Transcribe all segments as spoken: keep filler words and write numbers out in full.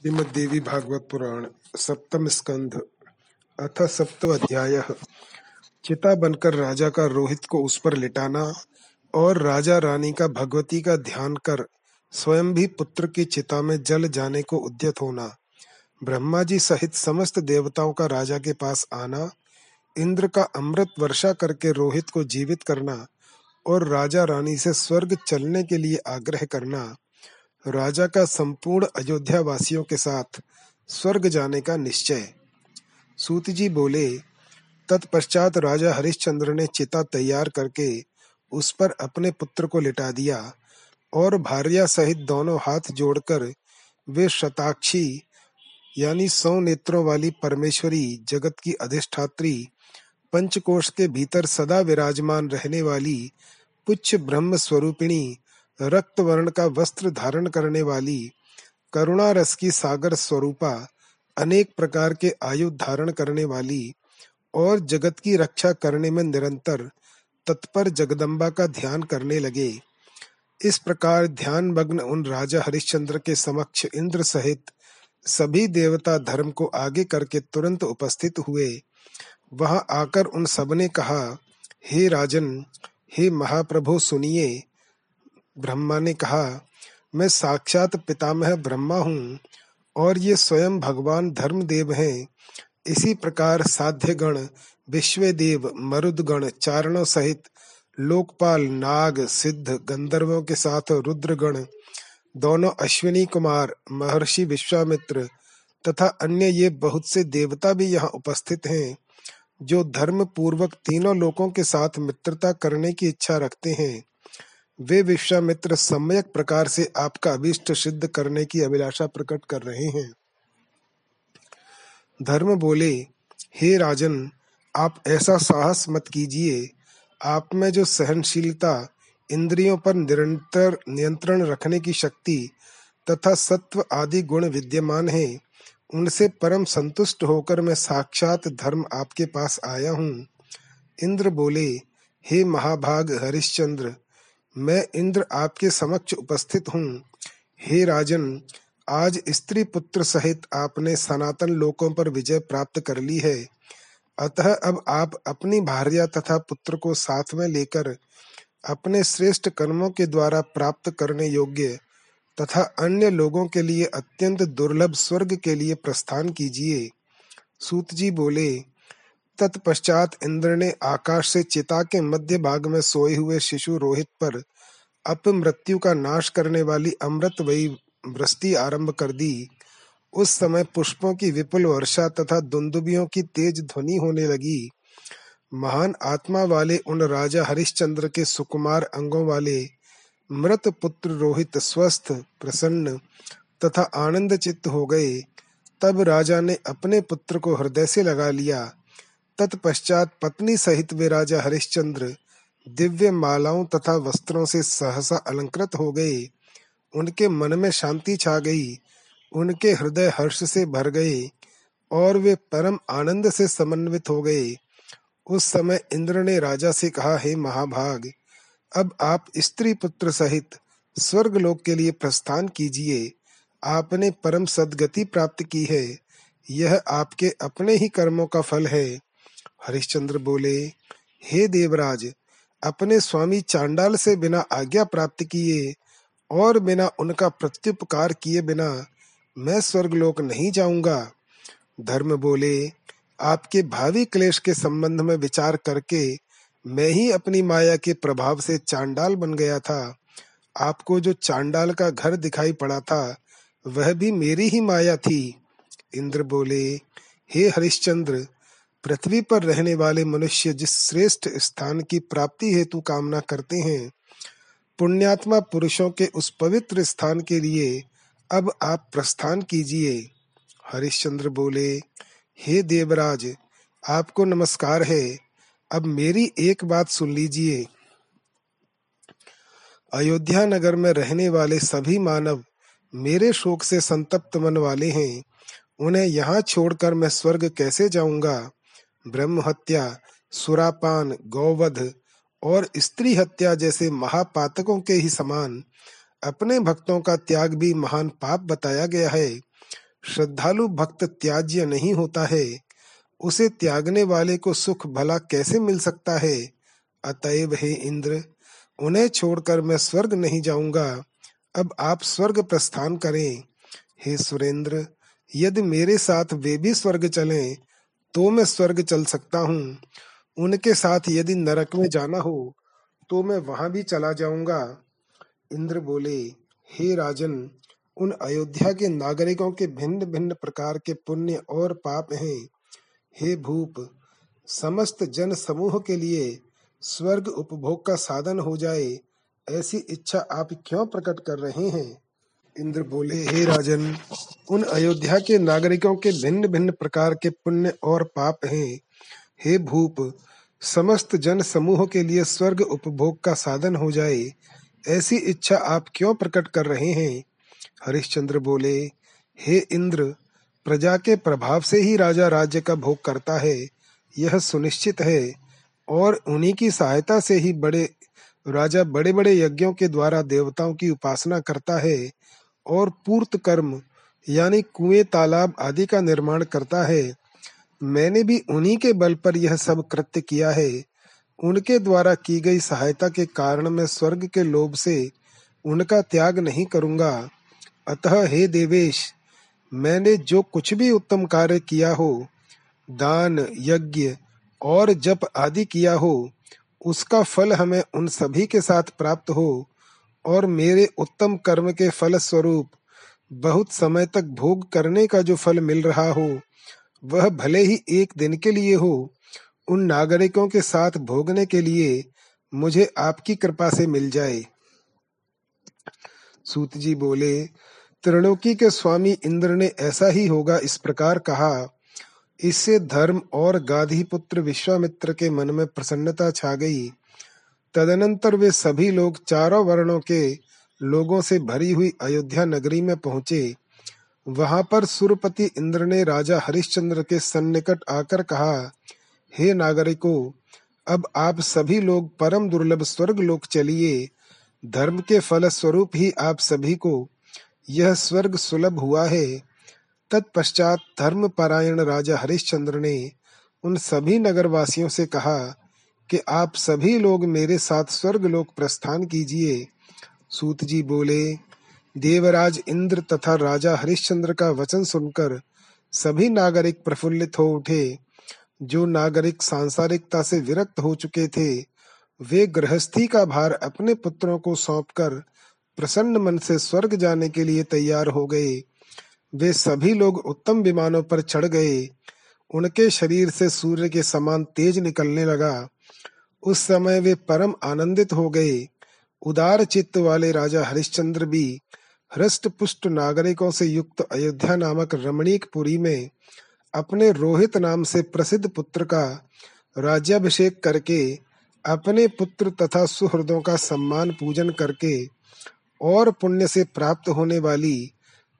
श्रीमद्देवी भागवत पुराण सप्तम स्कंध अथ सप्तम अध्याय। चिता बनकर राजा का रोहित को उस पर लिटाना और राजा रानी का भगवती का ध्यान कर स्वयं भी पुत्र की चिता में जल जाने को उद्यत होना, ब्रह्मा जी सहित समस्त देवताओं का राजा के पास आना, इंद्र का अमृत वर्षा करके रोहित को जीवित करना और राजा रानी से स्वर्ग चलने के लिए आग्रह करना, राजा का संपूर्ण अयोध्या वासियों के साथ स्वर्ग जाने का निश्चय। सूत जी बोले, तत्पश्चात राजा हरिश्चंद्र ने चिता तैयार करके उस पर अपने पुत्र को लिटा दिया और भार्या सहित दोनों हाथ जोड़कर वे शताक्षी यानी सौ नेत्रों वाली परमेश्वरी, जगत की अधिष्ठात्री, पंचकोश के भीतर सदा विराजमान रहने वाली पुच्छ ब्रह्म स्वरूपिणी, रक्त वर्ण का वस्त्र धारण करने वाली, करुणा रस की सागर स्वरूपा, अनेक प्रकार के आयु धारण करने वाली और जगत की रक्षा करने में निरंतर तत्पर जगदम्बा का ध्यान करने लगे। इस प्रकार ध्यान भग्न उन राजा हरिश्चंद्र के समक्ष इंद्र सहित सभी देवता धर्म को आगे करके तुरंत उपस्थित हुए। वहां आकर उन सबने कहा, हे राजन, हे महाप्रभु सुनिए। ब्रह्मा ने कहा, मैं साक्षात पितामह ब्रह्मा हूँ और ये स्वयं भगवान धर्मदेव हैं। इसी प्रकार साध्यगण, विश्वदेव, मरुदगण, चारणों सहित लोकपाल, नाग, सिद्ध, गंधर्वों के साथ रुद्रगण, दोनों अश्विनी कुमार, महर्षि विश्वामित्र तथा अन्य ये बहुत से देवता भी यहाँ उपस्थित हैं, जो धर्म पूर्वक तीनों लोकों के साथ मित्रता करने की इच्छा रखते हैं। वे विश्वामित्र सम्यक प्रकार से आपका अभिष्ट सिद्ध करने की अभिलाषा प्रकट कर रहे हैं। धर्म बोले, हे राजन, आप ऐसा साहस मत कीजिए। आप में जो सहनशीलता, इंद्रियों पर निरंतर नियंत्रण रखने की शक्ति तथा सत्व आदि गुण विद्यमान हैं, उनसे परम संतुष्ट होकर मैं साक्षात धर्म आपके पास आया हूँ। इंद्र बोले, हे महाभाग हरिश्चंद्र, मैं इंद्र आपके समक्ष उपस्थित हूँ। हे राजन, आज स्त्री पुत्र सहित आपने सनातन लोकों पर विजय प्राप्त कर ली है। अतः अब आप अपनी भार्या तथा पुत्र को साथ में लेकर अपने श्रेष्ठ कर्मों के द्वारा प्राप्त करने योग्य तथा अन्य लोगों के लिए अत्यंत दुर्लभ स्वर्ग के लिए प्रस्थान कीजिए। सूत जी बोले, तत्पश्चात इंद्र ने आकाश से चिता के मध्य भाग में सोए हुए शिशु रोहित पर अपमृत्यु का नाश करने वाली अमृतमयी वृष्टि आरंभ कर दी। उस समय पुष्पों की विपुल वर्षा तथा दुंदुभियों की तेज ध्वनि होने लगी। महान आत्मा वाले उन राजा हरिश्चंद्र के सुकुमार अंगों वाले मृत पुत्र रोहित स्वस्थ, प्रसन्न तथा आनंदचित्त हो गए। तब राजा ने अपने पुत्र को हृदय से लगा लिया। तत्पश्चात पत्नी सहित वे राजा हरिश्चंद्र दिव्य मालाओं तथा वस्त्रों से सहसा अलंकृत हो गए। उनके मन में शांति छा गई, उनके हृदय हर्ष से भर गए और वे परम आनंद से समन्वित हो गए। उस समय इंद्र ने राजा से कहा, हे महाभाग, अब आप स्त्री पुत्र सहित स्वर्गलोक के लिए प्रस्थान कीजिए। आपने परम सद्गति प्राप्त की है, यह आपके अपने ही कर्मों का फल है। हरिश्चंद्र बोले, हे देवराज, अपने स्वामी चांडाल से बिना आज्ञा प्राप्त किए और बिना उनका प्रत्युपकार किए बिना मैं स्वर्गलोक नहीं जाऊंगा। धर्म बोले, आपके भावी क्लेश के संबंध में विचार करके मैं ही अपनी माया के प्रभाव से चांडाल बन गया था। आपको जो चांडाल का घर दिखाई पड़ा था वह भी मेरी ही माया थी। इंद्र बोले, हे हरिश्चंद्र, पृथ्वी पर रहने वाले मनुष्य जिस श्रेष्ठ स्थान की प्राप्ति हेतु कामना करते हैं, पुण्यात्मा पुरुषों के उस पवित्र स्थान के लिए अब आप प्रस्थान कीजिए। हरिश्चंद्र बोले, हे देवराज, आपको नमस्कार है। अब मेरी एक बात सुन लीजिए। अयोध्या नगर में रहने वाले सभी मानव मेरे शोक से संतप्त मन वाले हैं। उन्हें यहाँ छोड़कर मैं स्वर्ग कैसे जाऊंगा? ब्रह्म हत्या, सुरापान, गौवध और स्त्री हत्या जैसे महापातकों के ही समान अपने भक्तों का त्याग भी महान पाप बताया गया है। श्रद्धालु भक्त त्याज्य नहीं होता है, उसे त्यागने वाले को सुख भला कैसे मिल सकता है। अतएव हे इंद्र, उन्हें छोड़कर मैं स्वर्ग नहीं जाऊंगा, अब आप स्वर्ग प्रस्थान करें। हे सुरेंद्र, यदि मेरे साथ वे भी स्वर्ग चलें तो मैं स्वर्ग चल सकता हूँ, उनके साथ यदि नरक में जाना हो तो मैं वहां भी चला जाऊंगा। इंद्र बोले, हे राजन, उन अयोध्या के नागरिकों के भिन्न भिन्न प्रकार के पुण्य और पाप हैं। हे भूप, समस्त जन समूह के लिए स्वर्ग उपभोग का साधन हो जाए, ऐसी इच्छा आप क्यों प्रकट कर रहे हैं। इंद्र बोले, हे राजन, उन अयोध्या के नागरिकों के भिन्न भिन्न प्रकार के पुण्य और पाप हैं। हे भूप, समस्त जन समूह के लिए स्वर्ग उपभोग का साधन हो जाए, ऐसी इच्छा आप क्यों प्रकट कर रहे हैं। हरिश्चंद्र बोले, हे इंद्र, प्रजा के प्रभाव से ही राजा राज्य का भोग करता है, यह सुनिश्चित है, और उन्हीं की सहायता से ही बड़े राजा बड़े बड़े यज्ञों के द्वारा देवताओं की उपासना करता है और पूर्त कर्म यानी कुएं, तालाब आदि का निर्माण करता है। मैंने भी उन्हीं के बल पर यह सब कृत्य किया है। उनके द्वारा की गई सहायता के कारण मैं स्वर्ग के लोभ से उनका त्याग नहीं करूंगा। अतः हे देवेश, मैंने जो कुछ भी उत्तम कार्य किया हो, दान, यज्ञ और जप आदि किया हो, उसका फल हमें उन सभी के साथ प्राप्त हो और मेरे उत्तम कर्म के फल स्वरूप बहुत समय तक भोग करने का जो फल मिल रहा हो, वह भले ही एक दिन के लिए हो, उन नागरिकों के साथ भोगने के लिए मुझे आपकी कृपा से मिल जाए। सूत जी बोले, त्रिलोकी के स्वामी इंद्र ने ऐसा ही होगा इस प्रकार कहा। इससे धर्म और गाधी पुत्र विश्वामित्र के मन में प्रसन्नता छा गई। तदनंतर वे सभी लोग चारों वर्णों के लोगों से भरी हुई अयोध्या नगरी में पहुंचे। वहां पर सुरपति इंद्र ने राजा हरिश्चंद्र के सन्निकट आकर कहा, हे नागरिकों, अब आप सभी लोग परम दुर्लभ स्वर्ग लोक चलिए। धर्म के फल स्वरूप ही आप सभी को यह स्वर्ग सुलभ हुआ है। तत्पश्चात धर्म परायण राजा हरिश्चंद्र ने उन सभी नगरवासियों से कहा कि आप सभी लोग मेरे साथ स्वर्ग लोक प्रस्थान कीजिए। सूत जी बोले, देवराज इंद्र तथा राजा हरिश्चंद्र का वचन सुनकर सभी नागरिक प्रफुल्लित हो उठे। जो नागरिक सांसारिकता से विरक्त हो चुके थे, वे गृहस्थी का भार अपने पुत्रों को सौंपकर प्रसन्न मन से स्वर्ग जाने के लिए तैयार हो गए। वे सभी लोग उत्तम विमानों पर चढ़ गए। उनके शरीर से सूर्य के समान तेज निकलने लगा। उस समय वे परम आनंदित हो गए। उदार चित्त वाले राजा हरिश्चंद्र भी हृष्ट पुष्ट नागरिकों से युक्त अयोध्या नामक रमणीक पुरी में अपने रोहित नाम से प्रसिद्ध पुत्र का राज्याभिषेक करके अपने पुत्र तथा सुहृदों का सम्मान पूजन करके और पुण्य से प्राप्त होने वाली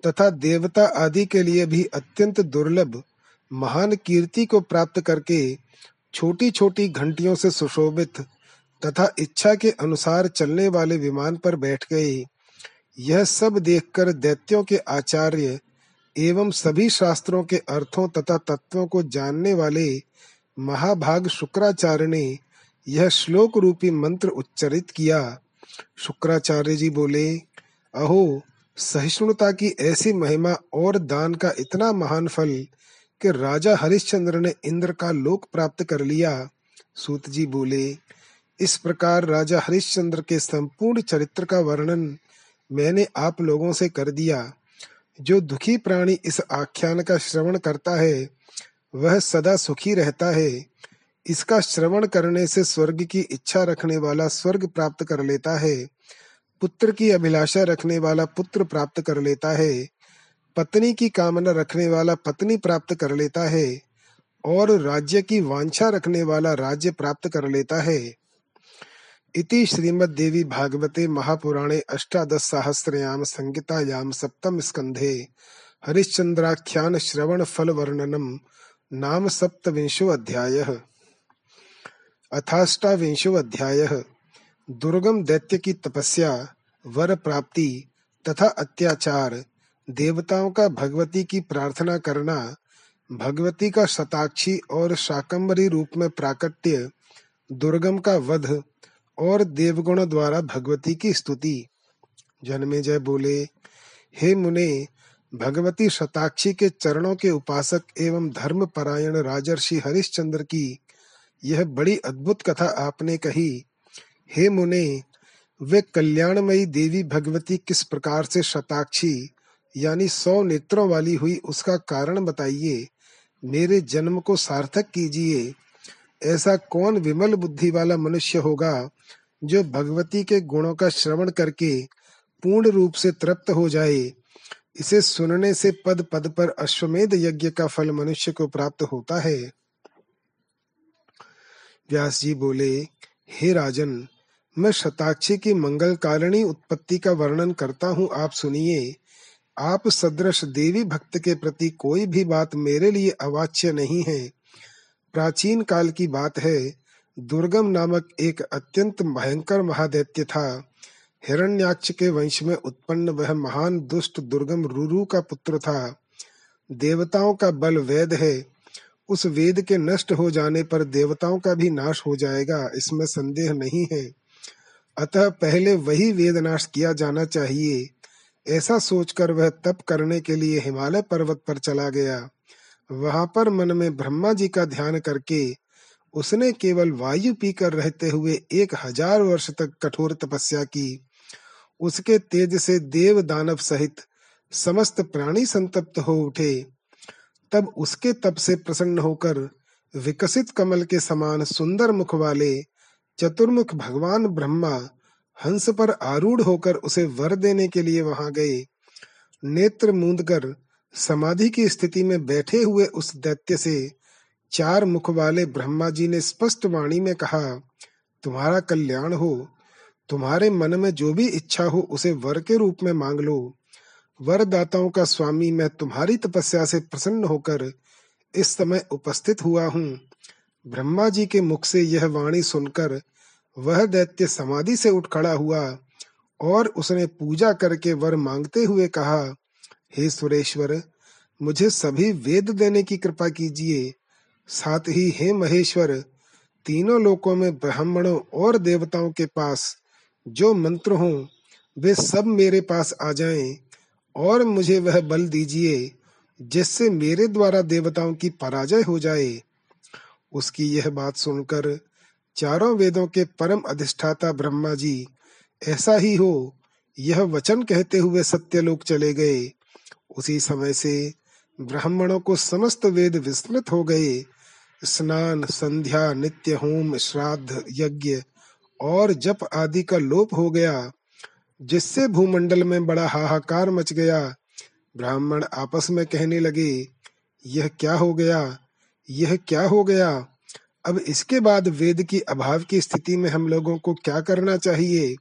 तथा देवता आदि के लिए भी अत्यंत दुर्लभ महान कीर्ति को प्राप्त करके छोटी छोटी घंटियों से सुशोभित तथा इच्छा के अनुसार चलने वाले विमान पर बैठ गए। यह सब देखकर दैत्यों के आचार्य एवं सभी शास्त्रों के अर्थों तथा तत्वों को जानने वाले महाभाग शुक्राचार्य ने यह श्लोक रूपी मंत्र उच्चरित किया। शुक्राचार्य जी बोले, अहो, सहिष्णुता की ऐसी महिमा और दान का इतना महान फल कि राजा हरिश्चंद्र ने इंद्र का लोक प्राप्त कर लिया। सूत जी बोले, इस प्रकार राजा हरिश्चंद्र के संपूर्ण चरित्र का वर्णन मैंने आप लोगों से कर दिया। जो दुखी प्राणी इस आख्यान का श्रवण करता है, वह सदा सुखी रहता है। इसका श्रवण करने से स्वर्ग की इच्छा रखने वाला स्वर्ग प्राप्त कर लेता है, पुत्र की अभिलाषा रखने वाला पुत्र प्राप्त कर लेता है, पत्नी की कामना रखने वाला पत्नी प्राप्त कर लेता है और राज्य की वांछा रखने वाला राज्य प्राप्त कर लेता है। इति श्रीमद् देवी भागवते महापुराणे अष्टादश सहस्रयाम संहितायाम सप्तम स्कंधे हरिश्चंद्राख्यान श्रवण फल वर्णनम नाम सप्तविंशो अध्यायः। अथाष्टाविंशो अध्यायः। दुर्गम दैत्य की तपस्या, वर प्राप्ति तथा अत्याचार, देवताओं का भगवती की प्रार्थना करना, भगवती का शताक्षी और शाकंभरी रूप में प्राकट्य, दुर्गम का वध और देवगुण द्वारा भगवती की स्तुति। जन्मेजय बोले, हे मुने, भगवती शताक्षी के चरणों के उपासक एवं धर्मपरायण राजर्षि हरिश्चंद्र की यह बड़ी अद्भुत कथा आपने कही। हे मुने, वे कल्याणमयी देवी भगवती किस प्रकार से शताक्षी यानी सौ नेत्रों वाली हुई, उसका कारण बताइए। मेरे जन्म को सार्थक कीजिए। ऐसा कौन विमल बुद्धि वाला मनुष्य होगा जो भगवती के गुणों का श्रवण करके पूर्ण रूप से तृप्त हो जाए। इसे सुनने से पद पद पर अश्वमेध यज्ञ का फल मनुष्य को प्राप्त होता है। व्यास जी बोले, हे राजन, मैं शताक्षी की मंगलकारिणी उत्पत्ति का वर्णन करता हूँ, आप सुनिए। आप सदृश देवी भक्त के प्रति कोई भी बात मेरे लिए अवाच्य नहीं है। प्राचीन काल की बात है, दुर्गम नामक एक अत्यंत भयंकर महादैत्य था। हिरण्याक्ष के वंश में उत्पन्न वह महान दुष्ट दुर्गम रुरु का पुत्र था। देवताओं का बल वेद है, उस वेद के नष्ट हो जाने पर देवताओं का भी नाश हो जाएगा, इसमें संदेह नहीं है। अतः पहले वही वेद नाश किया जाना चाहिए। ऐसा सोचकर वह तप करने के लिए हिमालय पर्वत पर चला गया। वहां पर मन में ब्रह्मा जी का ध्यान करके उसने केवल वायु पीकर रहते हुए एक हजार वर्ष तक कठोर तपस्या की। उसके तेज से देव दानव सहित समस्त प्राणी संतप्त हो उठे। तब उसके तप से प्रसन्न होकर विकसित कमल के समान सुंदर मुख वाले चतुर्मुख भगवान ब्रह्मा हंस पर आरूढ़ होकर उसे वर देने के लिए वहां गए। नेत्र मूंदकर समाधि की स्थिति में बैठे हुए उस दैत्य से चार मुख वाले ब्रह्मा जी ने स्पष्ट वाणी में कहा, तुम्हारा कल्याण हो, तुम्हारे मन में जो भी इच्छा हो उसे वर के रूप में मांग लो। वरदाताओं का स्वामी, मैं तुम्हारी तपस्या से प्रसन्न होकर इस समय उपस्थित हुआ हूँ। ब्रह्मा जी के मुख से यह वाणी सुनकर वह दैत्य समाधि से उठ खड़ा हुआ और उसने पूजा करके वर मांगते हुए कहा, हे सुरेश्वर, मुझे सभी वेद देने की कृपा कीजिए। साथ ही हे महेश्वर, तीनों लोकों में ब्राह्मणों और देवताओं के पास जो मंत्र हो वे सब मेरे पास आ जाएं और मुझे वह बल दीजिए जिससे मेरे द्वारा देवताओं की पराजय हो जाए। उसकी यह बात सुनकर चारों वेदों के परम अधिष्ठाता ब्रह्मा जी, ऐसा ही हो, यह वचन कहते हुए सत्यलोक चले गए। उसी समय से ब्राह्मणों को समस्त वेद विस्मृत हो गए। स्नान, संध्या, नित्य होम, श्राद्ध, यज्ञ और जप आदि का लोप हो गया, जिससे भूमंडल में बड़ा हाहाकार मच गया। ब्राह्मण आपस में कहने लगे, यह क्या हो गया, यह क्या हो गया। अब इसके बाद वेद की अभाव की स्थिति में हम लोगों को क्या करना चाहिए।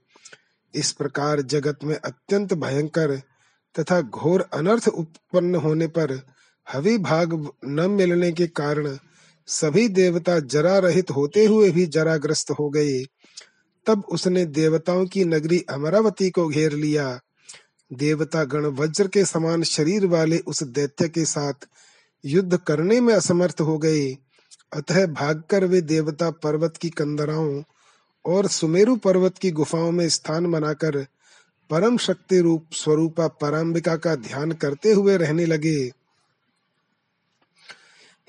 इस प्रकार जगत में अत्यंत भयंकर तथा घोर अनर्थ उत्पन्न होने पर हवि भाग न मिलने के कारण सभी देवता जरा रहित होते हुए भी जराग्रस्त हो गए। तब उसने देवताओं की नगरी अमरावती को घेर लिया। देवता गण वज्र के समान शरीर वाले उस दैत्य के साथ युद्ध करने में असमर्थ हो गए। अतः भागकर वे देवता पर्वत की कंदराओं और सुमेरु पर्वत की गुफाओं में स्थान बनाकर परम शक्ति रूप स्वरूपा पराम्बिका का ध्यान करते हुए रहने लगे।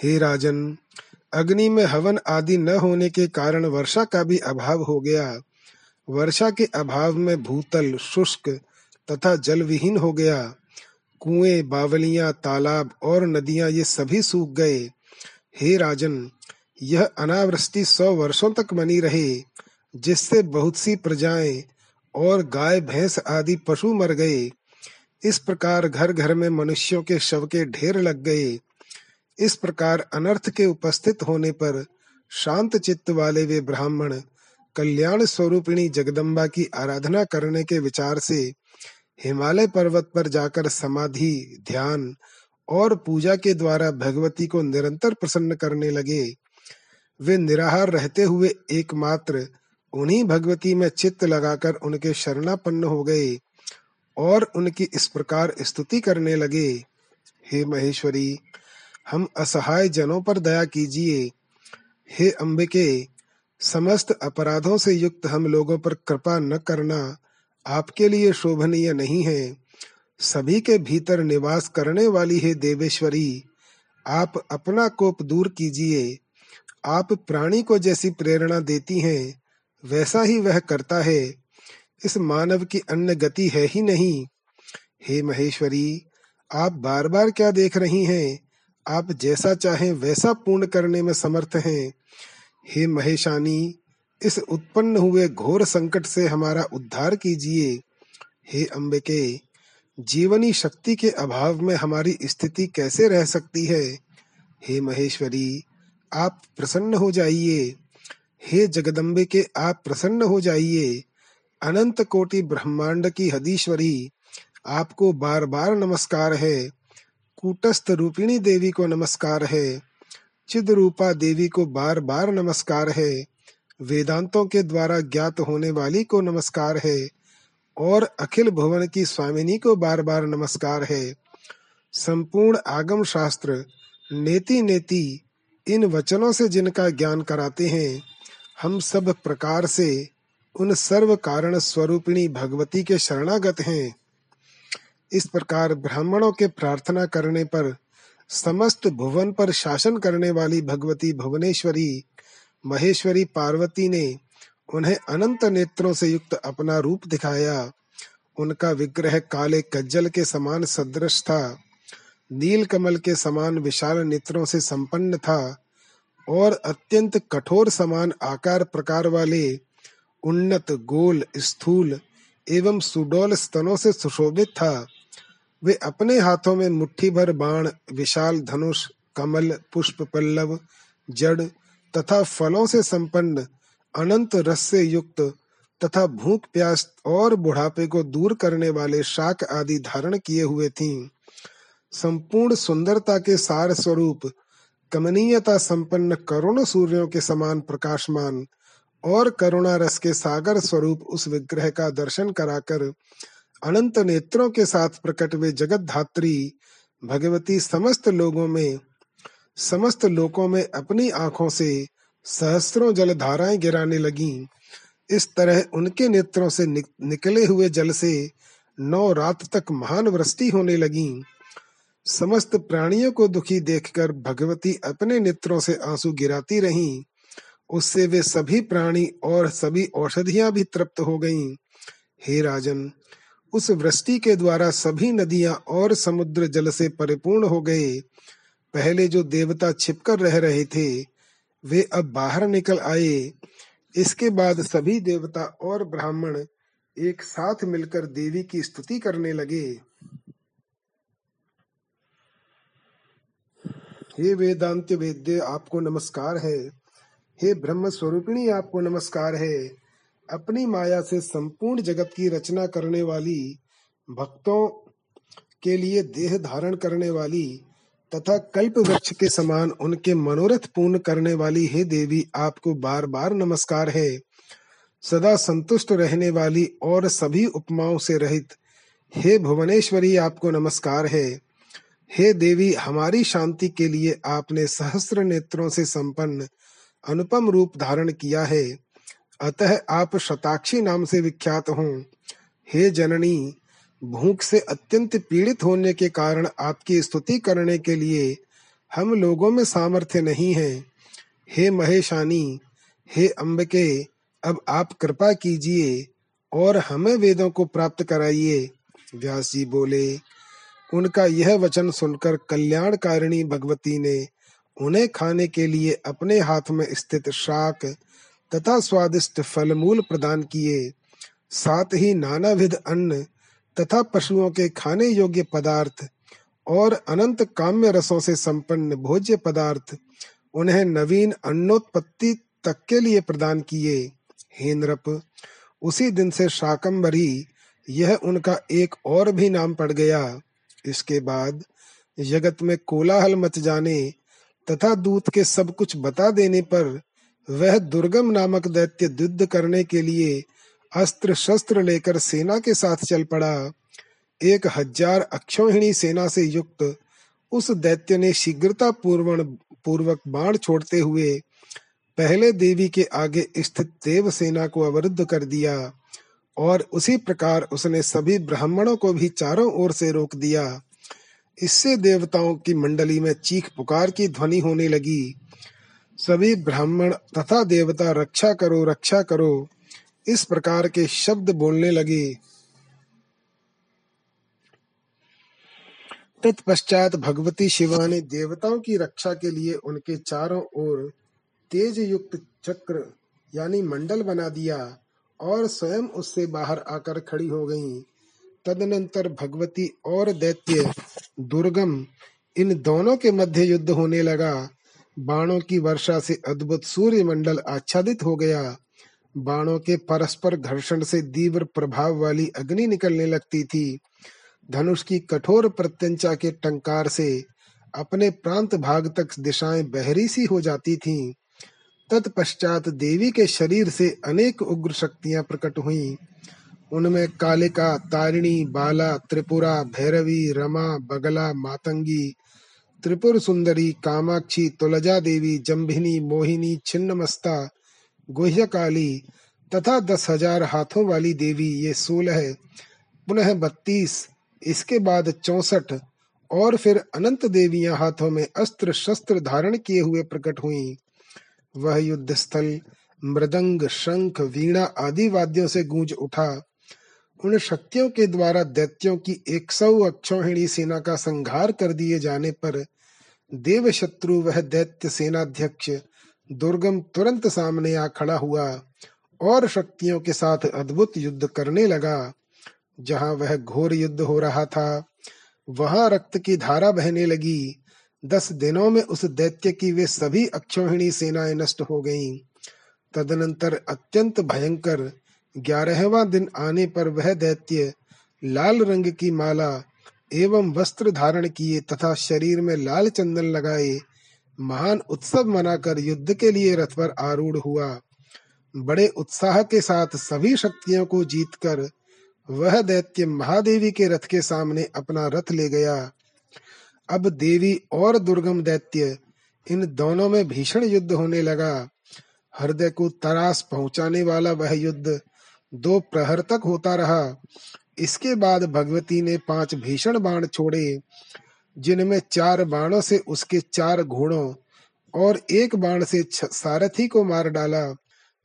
हे राजन, अग्नि में हवन आदि न होने के कारण वर्षा का भी अभाव हो गया। वर्षा के अभाव में भूतल शुष्क तथा जलविहीन हो गया। कुएं, बावलियां, तालाब और नदियां ये सभी सूख गए। हे राजन, यह अनावृष्टि सौ वर्षों तक बनी रही, जिससे बहुत सी प्रजाएं और गाय भैंस आदि पशु मर गए। इस प्रकार घर घर में मनुष्यों के शव के ढेर लग गए। इस प्रकार अनर्थ के उपस्थित होने पर शांत चित्त वाले वे ब्राह्मण कल्याण स्वरूपिणी जगदम्बा की आराधना करने के विचार से हिमालय पर्वत पर जाकर समाधि, ध्यान और पूजा के द्वारा भगवती को निरंतर प्रसन्न करने लगे। वे निराहार रहते हुए एकमात्र उन्हीं भगवती में चित्त लगाकर उनके शरणापन्न हो गए और उनकी इस प्रकार स्तुति करने लगे, हे महेश्वरी हम असहाय जनों पर दया कीजिए, हे अंबिके समस्त अपराधों से युक्त हम लोगों पर कृपा न करना आपके लिए शोभनीय नहीं है। सभी के भीतर निवास करने वाली हे देवेश्वरी आप अपना कोप दूर कीजिए। आप प्राणी को जैसी प्रेरणा देती हैं वैसा ही वह करता है, इस मानव की अन्य गति है ही नहीं। हे महेश्वरी आप बार बार क्या देख रही हैं, आप जैसा चाहें वैसा पूर्ण करने में समर्थ हैं। हे महेशानी इस उत्पन्न हुए घोर संकट से हमारा उद्धार कीजिए। हे अंबिके जीवनी शक्ति के अभाव में हमारी स्थिति कैसे रह सकती है, हे महेश्वरी आप प्रसन्न हो जाइए। हे जगदम्बे के आप प्रसन्न हो जाइए। अनंत कोटि ब्रह्मांड की हदीश्वरी आपको बार बार नमस्कार है। कूटस्थ रूपिणी देवी को नमस्कार है। चिद रूपा देवी को बार बार नमस्कार है। वेदांतों के द्वारा ज्ञात होने वाली को नमस्कार है और अखिल भुवन की स्वामिनी को बार बार नमस्कार है। संपूर्ण आगम शास्त्र नेति नेति इन वचनों से जिनका ज्ञान कराते हैं, हम सब प्रकार से उन सर्व कारण स्वरूपिणी भगवती के शरणागत हैं। इस प्रकार ब्राह्मणों के प्रार्थना करने पर समस्त भुवन पर शासन करने वाली भगवती भुवनेश्वरी महेश्वरी पार्वती ने उन्हें अनंत नेत्रों से युक्त अपना रूप दिखाया। उनका विग्रह काले कज्जल के समान सदृश था, नील कमल के समान विशाल नेत्रों से संपन्न था और अत्यंत कठोर समान आकार प्रकार वाले उन्नत गोल स्थूल एवं सुडौल स्तनों से सुशोभित था। वे अपने हाथों में मुट्ठी भर बाण, विशाल धनुष, कमल, पुष्प पल्लव, जड़ तथा फलों से संपन्न अनंत रस से युक्त तथा भूख प्यास और बुढ़ापे को दूर करने वाले शाक आदि धारण किए हुए थीं। संपूर्ण सुंदरता के सार स्वरूप कमनीयता संपन्न करोड़ों सूर्यों के समान प्रकाशमान और करुणा रस के सागर स्वरूप उस विग्रह का दर्शन कराकर अनंत नेत्रों के साथ प्रकट वे जगत धात्री भगवती समस्त लोगों में समस्त लोकों में अपनी आंखों से सहस्त्रों जलधाराएं गिराने लगीं। इस तरह उनके नेत्रों से निक, निकले हुए जल से नौ रात तक महान वृष्टि होने लगीं। समस्त प्राणियों को दुखी देखकर भगवती अपने नेत्रों से आंसू गिराती रहीं, उससे वे सभी प्राणी और सभी औषधियां भी तृप्त हो गईं। हे राजन उस वृष्टि के द्वारा सभी नदियां और समुद्र जल से परिपूर्ण हो गए। पहले जो देवता छिपकर रह रहे थे वे अब बाहर निकल आए। इसके बाद सभी देवता और ब्राह्मण एक साथ मिलकर देवी की स्तुति करने लगे। हे वेदांत वेद्य आपको नमस्कार है। हे ब्रह्म स्वरूपिणी आपको नमस्कार है। अपनी माया से संपूर्ण जगत की रचना करने वाली, भक्तों के लिए देह धारण करने वाली तथा कल्प वृक्ष के समान उनके मनोरथ पूर्ण करने वाली हे देवी आपको बार बार नमस्कार है। सदा संतुष्ट रहने वाली और सभी उपमाओं से रहित हे भुवनेश्वरी आपको नमस्कार है। हे देवी हमारी शांति के लिए आपने सहस्त्र नेत्रों से संपन्न अनुपम रूप धारण किया है, अतः आप शताक्षी नाम से विख्यात हों। हे जननी भूख से अत्यंत पीड़ित होने के कारण आपकी स्तुति करने के लिए हम लोगों में सामर्थ्य नहीं है। हे महेशानी हे अंबिके अब आप कृपा कीजिए और हमें वेदों को प्राप्त कराइए। व्यास जी बोले। उनका यह वचन सुनकर कल्याणकारिणी भगवती ने उन्हें खाने के लिए अपने हाथ में स्थित शाक तथा स्वादिष्ट फलमूल प्रदान किए, साथ ही नानाविध अन्न तथा पशुओं के खाने योग्य पदार्थ और अनंत काम्य रसों से संपन्न भोज्य पदार्थ उन्हें नवीन अन्नोत्पत्ति तक के लिए प्रदान किए। हे नृप उसी दिन से शाकंभरी यह उनका एक और भी नाम पड़ गया। इसके बाद जगत में कोलाहल मच जाने तथा दूत के सब कुछ बता देने पर वह दुर्गम नामक दैत्य युद्ध करने के लिए अस्त्र शस्त्र लेकर सेना के साथ चल पड़ा। एक हजार अक्षौहिणी सेना से युक्त उस दैत्य ने शीघ्रता पूर्वक बाण छोड़ते हुए पहले देवी के आगे स्थित देव सेना को अवरुद्ध कर दिया और उसी प्रकार उसने सभी ब्राह्मणों को भी चारों ओर से रोक दिया। इससे देवताओं की मंडली में चीख पुकार की ध्वनि होने लगी। सभी ब्राह्मण तथा देवता रक्षा करो रक्षा करो इस प्रकार के शब्द बोलने लगे। तत्पश्चात भगवती शिवा ने देवताओं की रक्षा के लिए उनके चारों ओर तेज युक्त चक्र यानी मंडल बना दिया और स्वयं उससे बाहर आकर खड़ी हो गईं। तदनंतर भगवती और दैत्य दुर्गम इन दोनों के मध्य युद्ध होने लगा। बाणों की वर्षा से अद्भुत सूर्य मंडल आच्छादित हो गया। बाणों के परस्पर घर्षण से तीव्र प्रभाव वाली अग्नि निकलने लगती थी। धनुष की कठोर प्रत्यंचा के टंकार से अपने प्रांत भाग तक दिशाएं बहरी सी हो जाती थीं। तत्पश्चात देवी के शरीर से अनेक उग्र शक्तियां प्रकट हुईं। उनमें कालिका, तारिणी, बाला, त्रिपुरा, भैरवी, रमा, बगला, मातंगी, त्रिपुर सुंदरी, कामाक्षी, तुलजा देवी, जम्भिनी, मोहिनी, छिन्नमस्ता, गुह्यकाली तथा दस हजार हाथों वाली देवी ये सोलह, पुनः बत्तीस, इसके बाद चौसठ और फिर अनंत देवियां हाथों में अस्त्र शस्त्र धारण किए हुए प्रकट हुईं। वह युद्ध स्थल मृदंग, शंख, वीणा आदि वाद्यों से गूंज उठा। उन शक्तियों के द्वारा दैत्यों की एक सौ अक्षौहिणी सेना का संहार कर दिए जाने पर देव शत्रु वह दैत्य सेनाध्यक्ष दुर्गम तुरंत सामने आ खड़ा हुआ और शक्तियों के साथ अद्भुत युद्ध करने लगा। जहां वह घोर युद्ध हो रहा था वहां रक्त की धारा बहने लगी। दस दिनों में उस दैत्य की वे सभी अक्षौहिणी सेनाएं नष्ट हो गईं। तदनंतर अत्यंत भयंकर ग्यारहवां दिन आने पर वह दैत्य लाल रंग की माला एवं वस्त्र धारण किए तथा शरीर में लाल चंदन लगाए महान उत्सव मनाकर युद्ध के लिए रथ पर आरूढ़ हुआ। बड़े उत्साह के साथ सभी शक्तियों को जीतकर वह दैत्य महादेवी के रथ के सामने अपना रथ ले गया। अब देवी और दुर्गम दैत्य इन दोनों में भीषण युद्ध होने लगा। हृदय को तरास पहुंचाने वाला वह युद्ध दो प्रहर तक होता रहा। इसके बाद भगवती ने पांच भीषण बाण छोड़े, जिनमें चार बाणों से उसके चार घोड़ों और एक बाण से सारथी को मार डाला।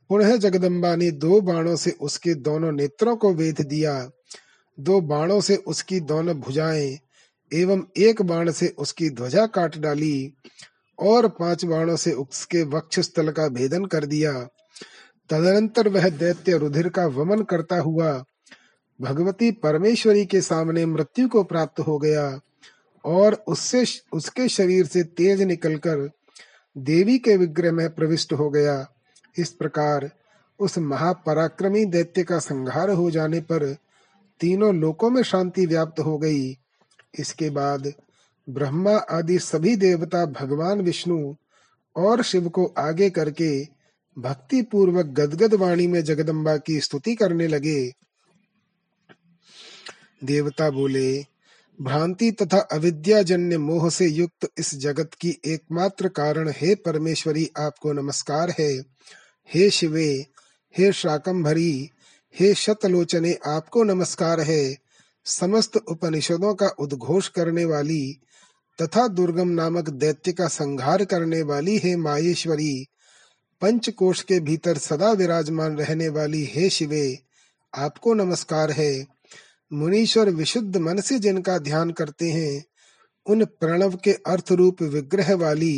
पुनः जगदम्बा ने दो बाणों से उसके दोनों नेत्रों को वेध दिया, दो बाणों से उसकी दोनों भुजाएं एवं एक बाण से उसकी ध्वजा काट डाली और पांच बाणों से उसके वक्षस्थल का भेदन कर दिया। तदनंतर वह दैत्य रुधिर का वमन करता हुआ भगवती परमेश्वरी के सामने मृत्यु को प्राप्त हो गया और उससे उसके शरीर से तेज निकलकर देवी के विग्रह में प्रविष्ट हो गया। इस प्रकार उस महापराक्रमी दैत्य का संहार हो जाने पर तीनों लोकों में शांति व्याप्त हो गई। इसके बाद ब्रह्मा आदि सभी देवता भगवान विष्णु और शिव को आगे करके भक्ति पूर्वक गदगद वाणी में जगदम्बा की स्तुति करने लगे। देवता बोले, भ्रांति तथा अविद्याजन्य मोह से युक्त इस जगत की एकमात्र कारण हे परमेश्वरी आपको नमस्कार है। हे शिवे, हे शाकंभरी, हे शतलोचने आपको नमस्कार है। समस्त उपनिषदों का उद्घोष करने वाली तथा दुर्गम नामक दैत्य का संहार करने वाली हे मायेश्वरी, पंचकोश के भीतर सदा विराजमान रहने वाली हे शिवे आपको नमस्कार है। मुनीश्वर विशुद्ध मन से जिनका ध्यान करते हैं उन प्रणव के अर्थ रूप विग्रह वाली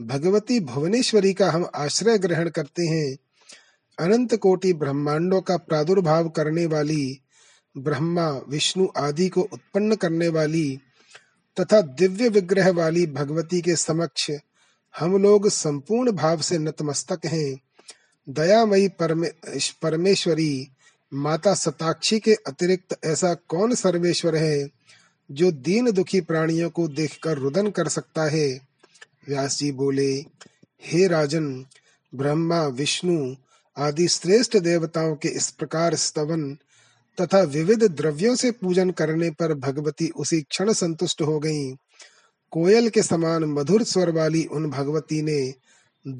भगवती भुवनेश्वरी का हम आश्रय ग्रहण करते हैं। अनंत कोटि ब्रह्मांडों का प्रादुर्भाव करने वाली, ब्रह्मा विष्णु आदि को उत्पन्न करने वाली तथा दिव्य विग्रह वाली भगवती के समक्ष हम लोग संपूर्ण भाव से नतमस्तक हैं। दयामयी परमेश्वरी माता सताक्षी के अतिरिक्त ऐसा कौन सर्वेश्वर है जो दीन दुखी प्राणियों को देखकर रुदन कर सकता है। व्यास जी बोले, हे राजन, ब्रह्मा विष्णु आदि श्रेष्ठ देवताओं के इस प्रकार स्तवन तथा विविध द्रव्यों से पूजन करने पर भगवती उसी क्षण संतुष्ट हो गईं। कोयल के समान मधुर स्वर वाली उन भगवती ने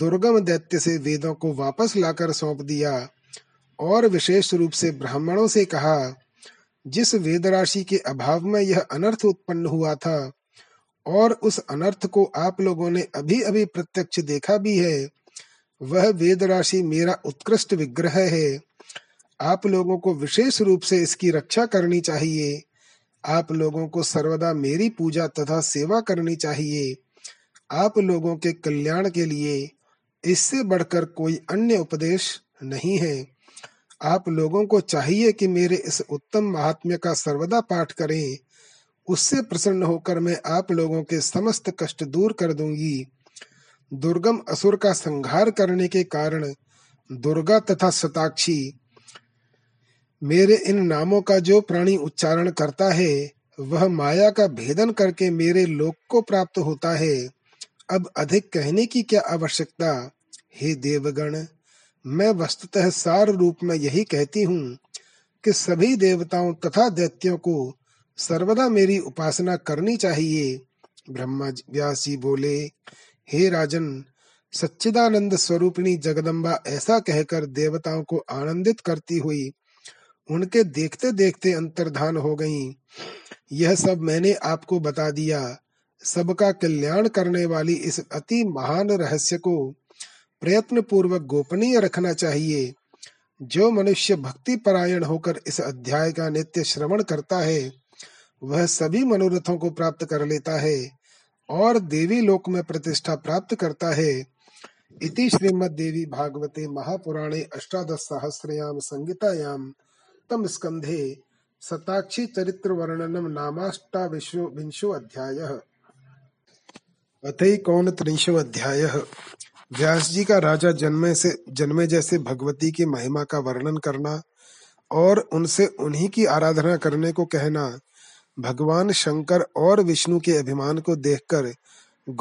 दुर्गम दैत्य से वेदों को वापस लाकर सौंप दिया और विशेष रूप से ब्राह्मणों से कहा, जिस वेद राशि के अभाव में यह अनर्थ उत्पन्न हुआ था और उस अनर्थ को आप लोगों ने अभी अभी प्रत्यक्ष देखा भी है, वह वेद राशि मेरा उत्कृष्ट विग्रह है। आप लोगों को विशेष रूप से इसकी रक्षा करनी चाहिए। आप लोगों को सर्वदा मेरी पूजा तथा सेवा करनी चाहिए। आप लोगों के कल्याण के लिए इससे बढ़कर कोई अन्य उपदेश नहीं है। आप लोगों को चाहिए कि मेरे इस उत्तम महात्म्य का सर्वदा पाठ करें। उससे प्रसन्न होकर मैं आप लोगों के समस्त कष्ट दूर कर दूंगी। दुर्गम असुर का संहार करने के कारण दुर्गा तथा शताक्षी मेरे इन नामों का जो प्राणी उच्चारण करता है, वह माया का भेदन करके मेरे लोक को प्राप्त होता है। अब अधिक कहने की क्या आवश्यकता। हे देवगण, मैं वस्तुतः सार रूप में यही कहती हूँ कि सभी देवताओं तथा दैत्यों को सर्वदा मेरी उपासना करनी चाहिए। ब्रह्मा व्यास जी बोले, हे राजन, सच्चिदानंद स्वरूपिणी जगदम्बा ऐसा कहकर देवताओं को आनंदित करती हुई उनके देखते देखते अंतर्धान हो गईं। यह सब मैंने आपको बता दिया। सबका कल्याण करने वाली इस अति महान रहस्य को प्रयत्न पूर्वक गोपनीय रखना चाहिए। जो मनुष्य भक्ति परायण होकर इस अध्याय का नित्य श्रवण करता है, वह सभी मनोरथों को प्राप्त कर लेता है और देवी लोक में प्रतिष्ठा प्राप्त करता है। इति श्रीमद् देवी भागवते महापुराणे अष्टादश सहस्रयाम संहितायाम तम स्कंधे शताक्षी चरित्र वर्णनम नामाष्टाविंशो अध्यायः। अथैकोनत्रिंशो अध्यायः। व्यास जी का राजा जन्मे से जन्मे जैसे भगवती की महिमा का वर्णन करना और उनसे उन्हीं की आराधना करने को कहना। भगवान शंकर और विष्णु के अभिमान को देखकर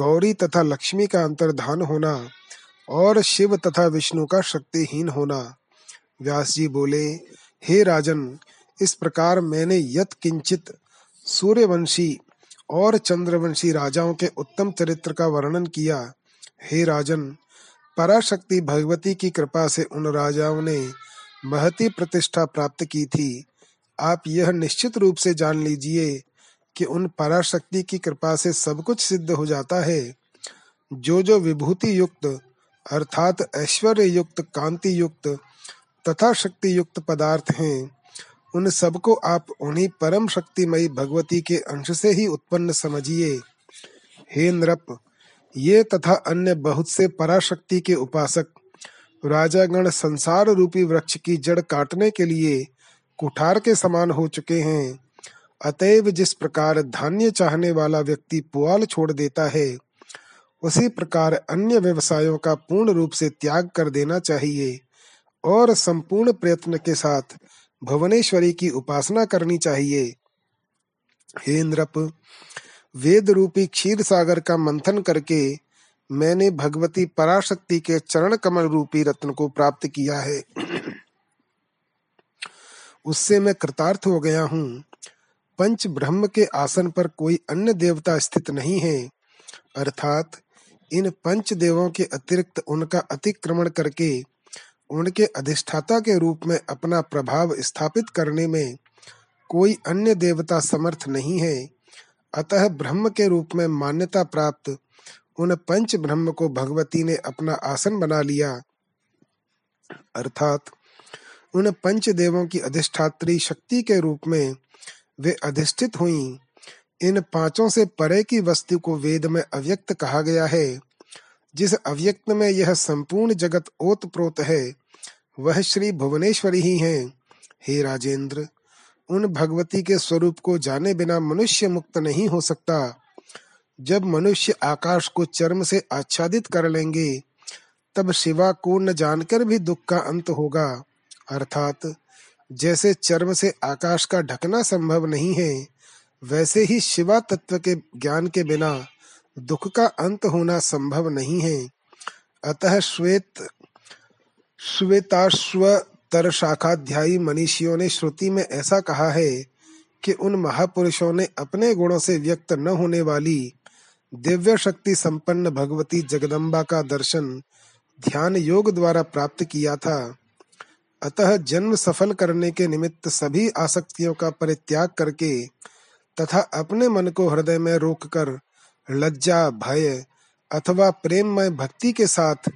गौरी तथा लक्ष्मी का अंतर्धान होना और शिव तथा विष्णु का शक्तिहीन होना। व्यास जी बोले, हे राजन, इस प्रकार मैंने यत किंचित सूर्यवंशी और चंद्रवंशी राजाओं के उत्तम चरित्र का वर्णन किया। हे राजन, पराशक्ति भगवती की कृपा से उन राजाओं ने महती प्रतिष्ठा प्राप्त की थी। आप यह निश्चित रूप से जान लीजिए कि उन पराशक्ति की कृपा से सब कुछ सिद्ध हो जाता है। जो जो विभूति युक्त अर्थात ऐश्वर्य युक्त, कांति युक्त तथा शक्ति युक्त पदार्थ हैं, उन सबको आप उन्हीं परम शक्तिमयी भगवती के अंश से ही उत्पन्न समझिए। हे नृप, ये तथा अन्य बहुत से पराशक्ति के उपासक राजागण संसार रूपी वृक्ष की जड़ काटने के लिए कुठार के समान हो चुके हैं। अतएव जिस प्रकार धान्य चाहने वाला व्यक्ति पुआल छोड़ देता है, उसी प्रकार अन्य व्यवसायों का पूर्ण रूप से त्याग कर देना चाहिए और संपूर्ण प्रयत्न के साथ भुवनेश्वरी की उपासना करनी चाहिए। हे नृप, वेद रूपी क्षीर सागर का मंथन करके मैंने भगवती पराशक्ति के चरण कमल रूपी रत्न को प्राप्त किया है। उससे मैं कृतार्थ हो गया हूँ। पंच ब्रह्म के आसन पर कोई अन्य देवता स्थित नहीं है, अर्थात इन पंच देवों के अतिरिक्त उनका अतिक्रमण करके उनके अधिष्ठाता के रूप में अपना प्रभाव स्थापित करने में कोई अन्य देवता समर्थ नहीं है। अतः ब्रह्म के रूप में मान्यता प्राप्त उन पंच ब्रह्म को भगवती ने अपना आसन बना लिया, अर्थात उन पंच देवों की अधिष्ठात्री शक्ति के रूप में वे अधिष्ठित हुईं। इन पांचों से परे की वस्तु को वेद में अव्यक्त कहा गया है। जिस अव्यक्त में यह संपूर्ण जगत ओतप्रोत है, वह श्री भुवनेश्वरी ही हैं। हे राजेंद्र, उन भगवती के स्वरूप को जाने बिना मनुष्य मुक्त नहीं हो सकता। जब मनुष्य आकाश को चर्म से आच्छादित कर लेंगे, तब शिवा को न जानकर भी दुख का अंत होगा। अर्थात जैसे चर्म से आकाश का ढकना संभव नहीं है, वैसे ही शिवा तत्व के ज्ञान के बिना दुख का अंत होना संभव नहीं है। अतः श्वेत श्वेताश्व उत्तर शाखाध्यायी मनीषियों ने श्रुति में ऐसा कहा है कि उन महापुरुषों ने अपने गुणों से व्यक्त न होने वाली दिव्य शक्ति संपन्न भगवती जगदम्बा का दर्शन ध्यान योग द्वारा प्राप्त किया था। अतः जन्म सफल करने के निमित्त सभी आसक्तियों का परित्याग करके तथा अपने मन को हृदय में रोककर लज्जा, भय अथवा प्रेममय भक्ति के साथ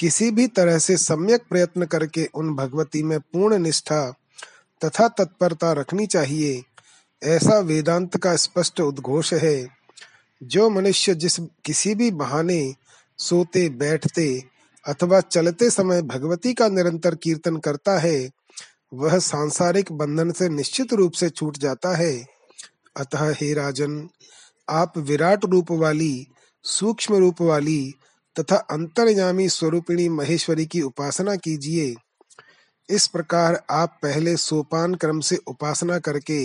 किसी भी तरह से सम्यक प्रयत्न करके उन भगवती में पूर्ण निष्ठा तथा तत्परता रखनी चाहिए। ऐसा वेदांत का स्पष्ट उद्घोष है। जो मनुष्य जिस किसी भी बहाने सोते, बैठते अथवा चलते समय भगवती का निरंतर कीर्तन करता है, वह सांसारिक बंधन से निश्चित रूप से छूट जाता है। अतः हे राजन, आप विराट रूप वाली, सूक्ष्म रूप वाली तथा अंतर्यामी स्वरूपिणी महेश्वरी की उपासना कीजिए। इस प्रकार आप पहले सोपान क्रम से उपासना करके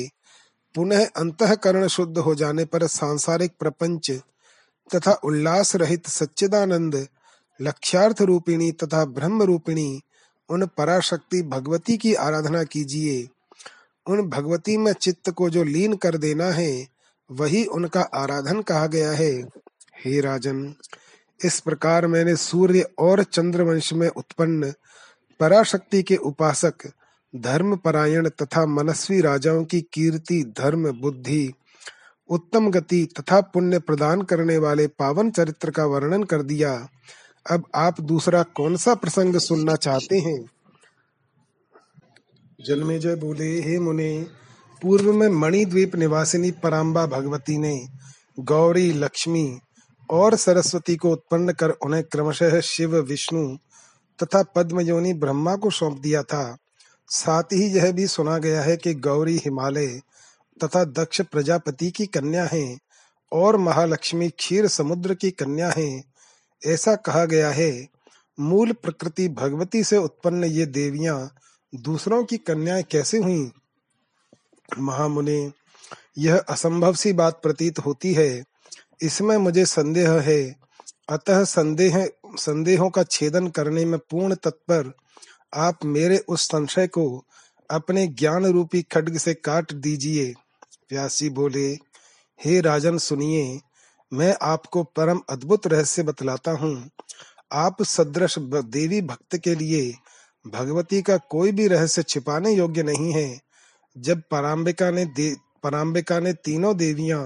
पुनः अंतःकरण शुद्ध हो जाने पर सांसारिक प्रपंच तथा उल्लास रहित सच्चिदानंद लक्ष्यार्थ रूपिणी तथा ब्रह्म रूपिणी उन पराशक्ति भगवती की आराधना कीजिए। उन भगवती में चित्त को जो लीन कर देना है, वही उनका आराधन कहा गया है। हे राजन, इस प्रकार मैंने सूर्य और चंद्रवंश में उत्पन्न पराशक्ति के उपासक धर्म परायण तथा मनस्वी राजाओं की कीर्ति, धर्म, बुद्धि, उत्तम गति तथा पुण्य प्रदान करने वाले पावन चरित्र का वर्णन कर दिया। अब आप दूसरा कौन सा प्रसंग सुनना चाहते हैं? जन्मेजय बोले, हे मुने, पूर्व में मणिद्वीप निवासिनी पराम्बा भगवती ने गौरी, लक्ष्मी और सरस्वती को उत्पन्न कर उन्हें क्रमशः शिव, विष्णु तथा पद्मयोनि ब्रह्मा को सौंप दिया था। साथ ही यह भी सुना गया है कि गौरी हिमालय तथा दक्ष प्रजापति की कन्या है और महालक्ष्मी क्षीर समुद्र की कन्या है, ऐसा कहा गया है। मूल प्रकृति भगवती से उत्पन्न ये देवियां दूसरों की कन्याएं कैसे हुईं? महामुने, यह असंभव सी बात प्रतीत होती है, इसमें मुझे संदेह है। अतः संदेह संदेहों का छेदन करने में पूर्ण तत्पर आप मेरे उस संशय को अपने ज्ञान रूपी खड्ग से काट दीजिए। व्यास जी बोले, हे राजन सुनिए, मैं आपको परम अद्भुत रहस्य बतलाता हूँ। आप सदृश देवी भक्त के लिए भगवती का कोई भी रहस्य छिपाने योग्य नहीं है। जब पराम्बिका ने दे, पराम्बिका ने तीनों देवियां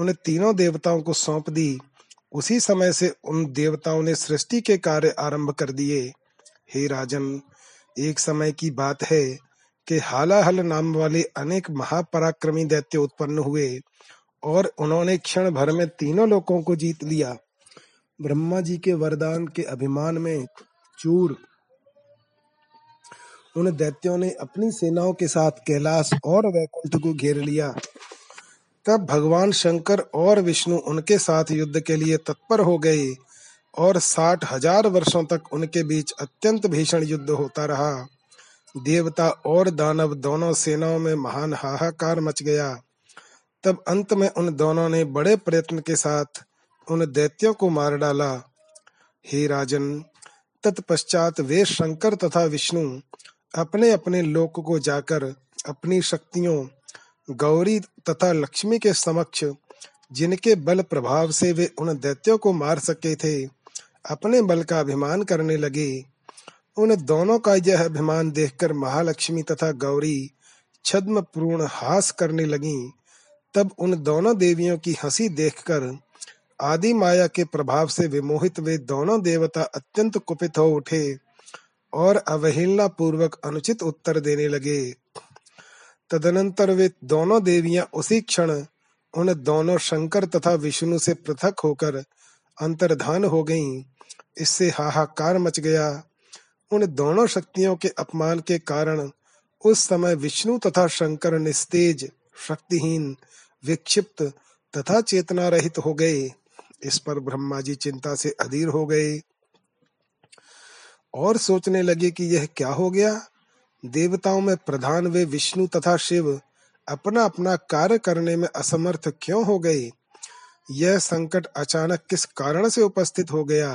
उन तीनों देवताओं को सौंप दी, उसी समय से उन देवताओं ने सृष्टि के कार्य आरंभ कर दिए। हे राजन, एक समय की बात है कि हालाहल नाम वाले अनेक महापराक्रमी दैत्य उत्पन्न हुए और उन्होंने क्षण भर में तीनों लोकों को जीत लिया। ब्रह्मा जी के वरदान के अभिमान में चूर उन दैत्यों ने अपनी सेनाओं के साथ कैलाश और वैकुंठ को घेर लिया। तब भगवान शंकर और विष्णु उनके साथ युद्ध के लिए तत्पर हो गए और साठ हजार वर्षों तक उनके बीच अत्यंत भीषण युद्ध होता रहा। देवता और दानव दोनों सेनाओं में महान हाहाकार मच गया। तब अंत में उन दोनों ने बड़े प्रयत्न के साथ उन दैत्यों को मार डाला। हे राजन, तत्पश्चात वे शंकर तथा विष्णु अपने अपने लोक को जाकर अपनी शक्तियों गौरी तथा लक्ष्मी के समक्ष, जिनके बल प्रभाव से वे उन दैत्यों को मार सके थे, अपने बल का अभिमान करने लगे। उन दोनों का यह अभिमान देखकर महालक्ष्मी तथा गौरी छद्मपूर्ण हास करने लगीं। तब उन दोनों देवियों की हंसी देखकर आदि माया के प्रभाव से विमोहित वे दोनों देवता अत्यंत कुपित हो उठे और अवहेलना पूर्वक अनुचित उत्तर देने लगे। तदनंतर वे दोनों देवियां उसी क्षण उन दोनों शंकर तथा विष्णु से पृथक होकर अंतर्धान हो गईं। इससे हाहाकार मच गया। उन दोनों शक्तियों के अपमान के कारण उस समय विष्णु तथा शंकर निस्तेज, शक्तिहीन, विक्षिप्त तथा चेतना रहित हो गए। इस पर ब्रह्मा जी चिंता से अधीर हो गए और सोचने लगे कि यह क्या हो गया। देवताओं में प्रधान वे विष्णु तथा शिव अपना अपना कार्य करने में असमर्थ क्यों हो गए? यह संकट अचानक किस कारण से उपस्थित हो गया?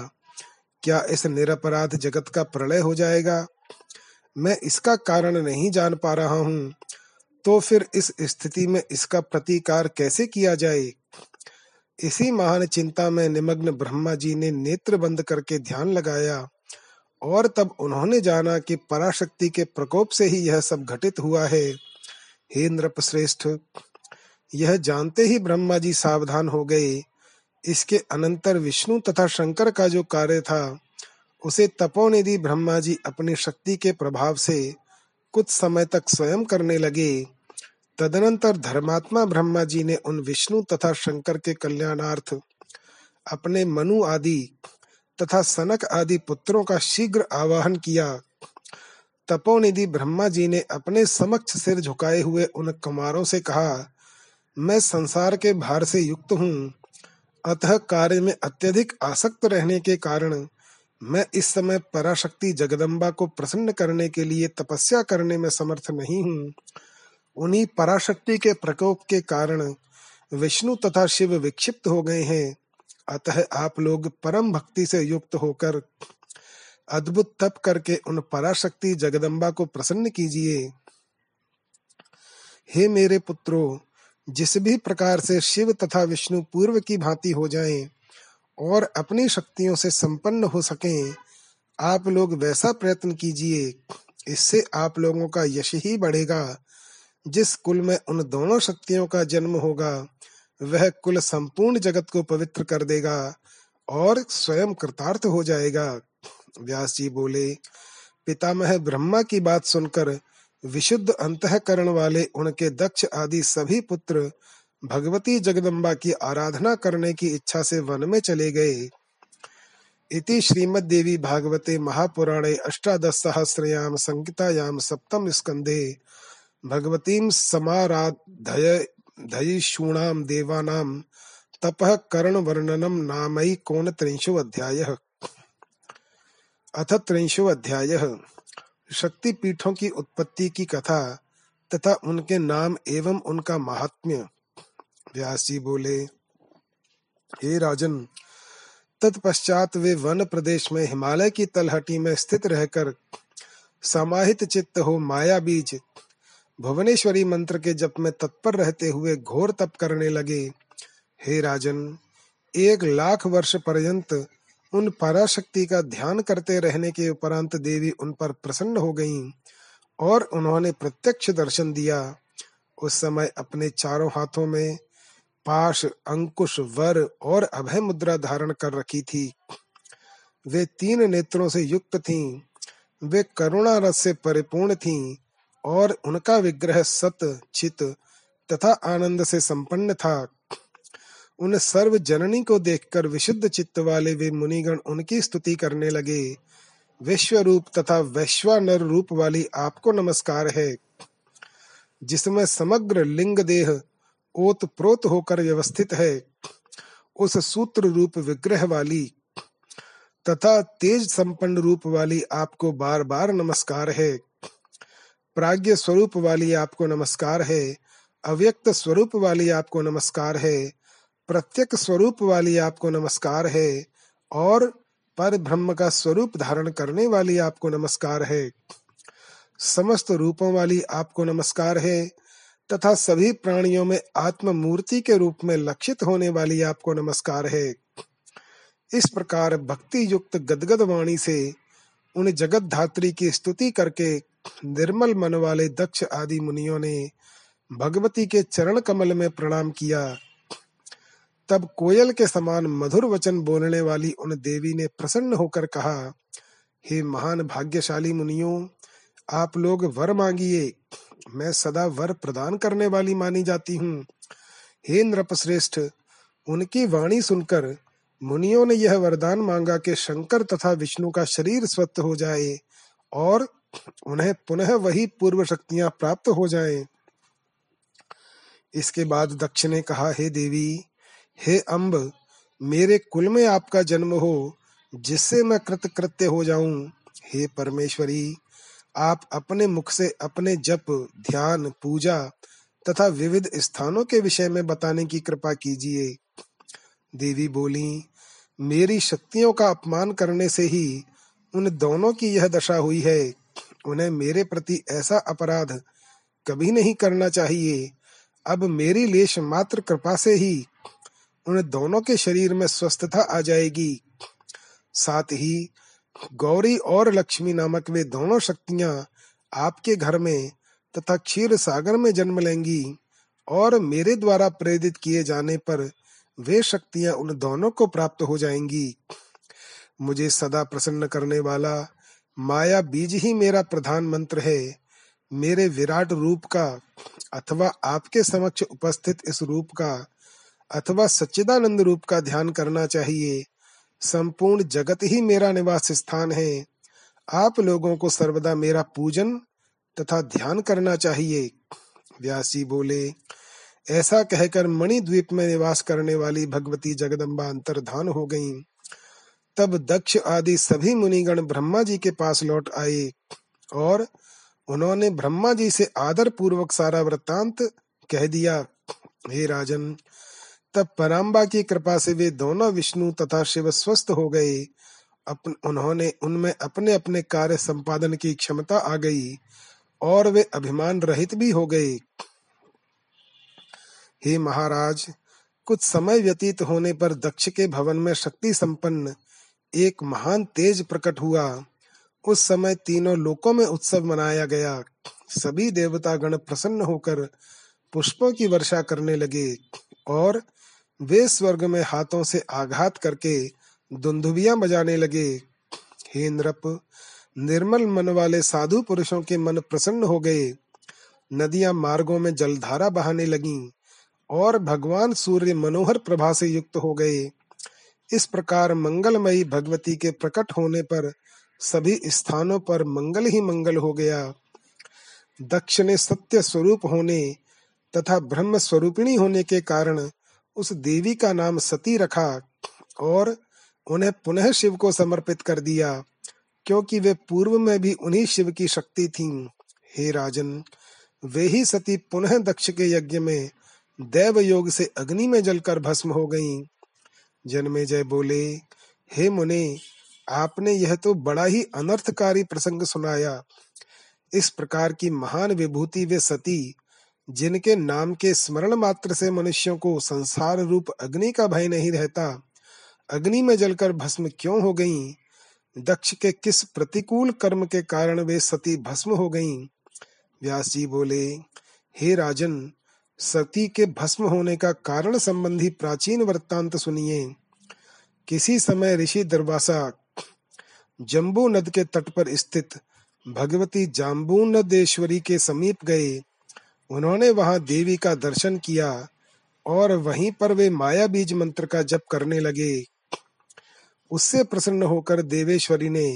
क्या इस निरपराध जगत का प्रलय हो जाएगा? मैं इसका कारण नहीं जान पा रहा हूँ, तो फिर इस स्थिति में इसका प्रतिकार कैसे किया जाए। इसी महान चिंता में निमग्न ब्रह्मा जी ने नेत्र बंद करके ध्यान लगाया और तब उन्होंने जाना कि पराशक्ति के प्रकोप से ही यह सब घटित हुआ है। हे नृपश्रेष्ठ, यह जानते ही ब्रह्मा जी सावधान हो गए। इसके अनंतर विष्णु तथा शंकर का जो कार्य था उसे तपोनिधि ब्रह्मा जी अपनी शक्ति के प्रभाव से कुछ समय तक स्वयं करने लगे। तदनंतर धर्मात्मा ब्रह्मा जी ने उन विष्णु तथा शंकर के कल्याणार्थ अपने मनु आदि तथा सनक आदि पुत्रों का शीघ्र आवाहन किया। तपोनिधि ब्रह्मा जी ने अपने समक्ष सिर झुकाए हुए उन कुमारों से कहा, मैं संसार के भार से युक्त हूँ, अतः कार्य में अत्यधिक आसक्त रहने के कारण मैं इस समय पराशक्ति जगदम्बा को प्रसन्न करने के लिए तपस्या करने में समर्थ नहीं हूँ। उन्हीं पराशक्ति के प्रकोप के कारण विष्णु तथा शिव विक्षिप्त हो गए हैं, अतः आप लोग परम भक्ति से युक्त होकर अद्भुत तप करके उन पराशक्ति जगदम्बा को प्रसन्न कीजिए। हे मेरे पुत्रों, जिस भी प्रकार से शिव तथा विष्णु पूर्व की भांति हो जाएं और अपनी शक्तियों से संपन्न हो सकें, आप लोग वैसा प्रयत्न कीजिए। इससे आप लोगों का यश ही बढ़ेगा। जिस कुल में उन दोनों शक्तियों का जन्म होगा वह कुल संपूर्ण जगत को पवित्र कर देगा और स्वयं कृतार्थ हो जाएगा। व्यास जी बोले, पितामह ब्रह्मा की बात सुनकर विशुद्ध अंतःकरण वाले उनके दक्ष आदि सभी पुत्र भगवती जगदम्बा की आराधना करने की इच्छा से वन में चले गए। इति श्रीमद देवी भागवते महापुराणे अष्टादश सहस्रयाम संहितायाम सप्तम स्कंधे भगवतीं समाराधय धयिषूणाम देवानाम तपः करण वर्णनम नामै कोन त्रिंशो अध्यायः। अथ त्रिंशो अध्यायः शक्ति पीठों की उत्पत्ति की कथा तथा उनके नाम एवं उनका महात्म्य। व्यास जी बोले, हे राजन, तत्पश्चात वे वन प्रदेश में हिमालय की तलहटी में स्थित रहकर समाहित चित्त हो माया बीज भुवनेश्वरी मंत्र के जप में तत्पर रहते हुए घोर तप करने लगे। हे राजन, एक लाख वर्ष पर्यंत उन पराशक्ति का ध्यान करते रहने के उपरांत देवी उन पर प्रसन्न हो गईं और उन्होंने प्रत्यक्ष दर्शन दिया। उस समय अपने चारों हाथों में पाश, अंकुश, वर और अभय मुद्रा धारण कर रखी थी। वे तीन नेत्रों से युक्त थीं, वे करुणा रस से परिपूर्ण थीं और उनका विग्रह सत, चित तथा आनंद से संपन्न था। उन सर्व जननी को देखकर विशुद्ध चित्त वाले वे मुनिगण उनकी स्तुति करने लगे। विश्व रूप तथा वैश्वानर रूप वाली आपको नमस्कार है, जिसमें समग्र लिंग देह ओत प्रोत होकर व्यवस्थित है। उस सूत्र रूप विग्रह वाली तथा तेज संपन्न रूप वाली आपको बार बार नमस्कार है। प्राज्ञ स्वरूप वाली आपको नमस्कार है, अव्यक्त स्वरूप वाली आपको नमस्कार है, प्रत्येक स्वरूप वाली आपको नमस्कार है और पर ब्रह्म का स्वरूप धारण करने वाली आपको नमस्कार है। समस्त रूपों वाली आपको नमस्कार है तथा सभी प्राणियों में आत्म मूर्ति के रूप में लक्षित होने वाली आपको नमस्कार है। इस प्रकार भक्ति युक्त गदगद वाणी से उन जगत धात्री की स्तुति करके निर्मल मन वाले दक्ष आदि मुनियों ने भगवती के चरण कमल में प्रणाम किया। तब कोयल के समान मधुर वचन बोलने वाली उन देवी ने प्रसन्न होकर कहा, हे महान भाग्यशाली मुनियों, आप लोग वर मांगिए, मैं सदा वर प्रदान करने वाली मानी जाती हूँ। हे नृपश्रेष्ठ, उनकी वाणी सुनकर मुनियों ने यह वरदान मांगा कि शंकर तथा विष्णु का शरीर स्वस्थ हो जाए और उन्हें पुनः वही पूर्व शक्तियां प्राप्त हो जाएं। इसके बाद दक्ष ने कहा, हे देवी, हे अम्ब, मेरे कुल में आपका जन्म हो जिससे मैं कृतकृत्य हो जाऊं। हे परमेश्वरी, आप अपने मुख से अपने जप, ध्यान, पूजा तथा विविध स्थानों के विषय में बताने की कृपा कीजिए। देवी बोली, मेरी शक्तियों का अपमान करने से ही उन दोनों की यह दशा हुई है। उन्हें मेरे प्रति ऐसा अपराध कभी नहीं करना चाहिए। अब मेरी लेश मात्र कृपा से ही उन दोनों के शरीर में स्वस्थता आ जाएगी। साथ ही गौरी और लक्ष्मी नामक वे दोनों शक्तियां आपके घर में तथा क्षीर सागर में जन्म लेंगी और मेरे द्वारा प्रेरित किए जाने पर वे शक्तियां उन दोनों को प्राप्त हो जाएंगी। मुझे सदा प्रसन्न करने वाला माया बीज ही मेरा प्रधान मंत्र है। मेरे विराट रूप का अथवा आपके समक्ष उपस्थित इस रूप का अथवा सच्चिदानंद रूप का ध्यान करना चाहिए। संपूर्ण जगत ही मेरा निवास स्थान है। आप लोगों को सर्वदा मेरा पूजन तथा ध्यान करना चाहिए। व्यास जी बोले, ऐसा कहकर मणिद्वीप में निवास करने वाली भगवती जगदम्बा अंतर्धान हो गईं। तब दक्ष आदि सभी मुनिगण ब्रह्मा जी के पास लौट आए और उन्होंने ब्रह्मा जी से आदर पूर्वक सारा वृत्तांत कह दिया। हे राजन, तब पराम्बा की कृपा से वे दोनों विष्णु तथा शिव स्वस्थ हो गए। अपन, उन्होंने उनमें अपने अपने कार्य संपादन की क्षमता आ गई और वे अभिमान रहित भी हो गए। हे महाराज, कुछ समय व्यतीत होने पर दक्ष के भवन में शक्ति संपन्न एक महान तेज प्रकट हुआ। उस समय तीनों लोकों में उत्सव मनाया गया। सभी देवता गण प्रसन्न होकर पुष्पों की वर्षा करने लगे और वे स्वर्ग में हाथों से आघात करके दुंदुभियां बजाने लगे। हे नृप, निर्मल मन वाले साधु पुरुषों के मन प्रसन्न हो गए। नदियां मार्गों में जलधारा बहाने लगीं और भगवान सूर्य मनोहर प्रभा से युक्त हो गए। इस प्रकार मंगलमयी भगवती के प्रकट होने पर सभी स्थानों पर मंगल ही मंगल हो गया। दक्ष ने सत्य स्वरूप होने तथा ब्रह्म स्वरूपिणी होने के कारण उस देवी का नाम सती रखा और उन्हें पुनः शिव को समर्पित कर दिया, क्योंकि वे पूर्व में भी उन्हीं शिव की शक्ति थीं। हे राजन, वे ही सती पुनः दक्ष के यज्ञ में देव योग से अग्नि में जलकर भस्म हो गईं। जन्मेजय बोले, हे मुने, आपने यह तो बड़ा ही अनर्थकारी प्रसंग सुनाया। इस प्रकार की महान विभूति वे सती, जिनके नाम के स्मरण मात्र से मनुष्यों को संसार रूप अग्नि का भय नहीं रहता, अग्नि में जलकर भस्म क्यों हो गईं? दक्ष के किस प्रतिकूल कर्म के कारण वे सती भस्म हो गईं? व्यास जी बोले, हे राजन, सती के भस्म होने का कारण संबंधी प्राचीन वृत्तांत सुनिए। किसी समय ऋषि दुर्वासा जम्बू नद के तट पर स्थित भगवती जाम्बूनदेश्वरी के समीप गए। उन्होंने वहां देवी का दर्शन किया और वहीं पर वे माया बीज मंत्र का जप करने लगे। उससे प्रसन्न होकर देवेश्वरी ने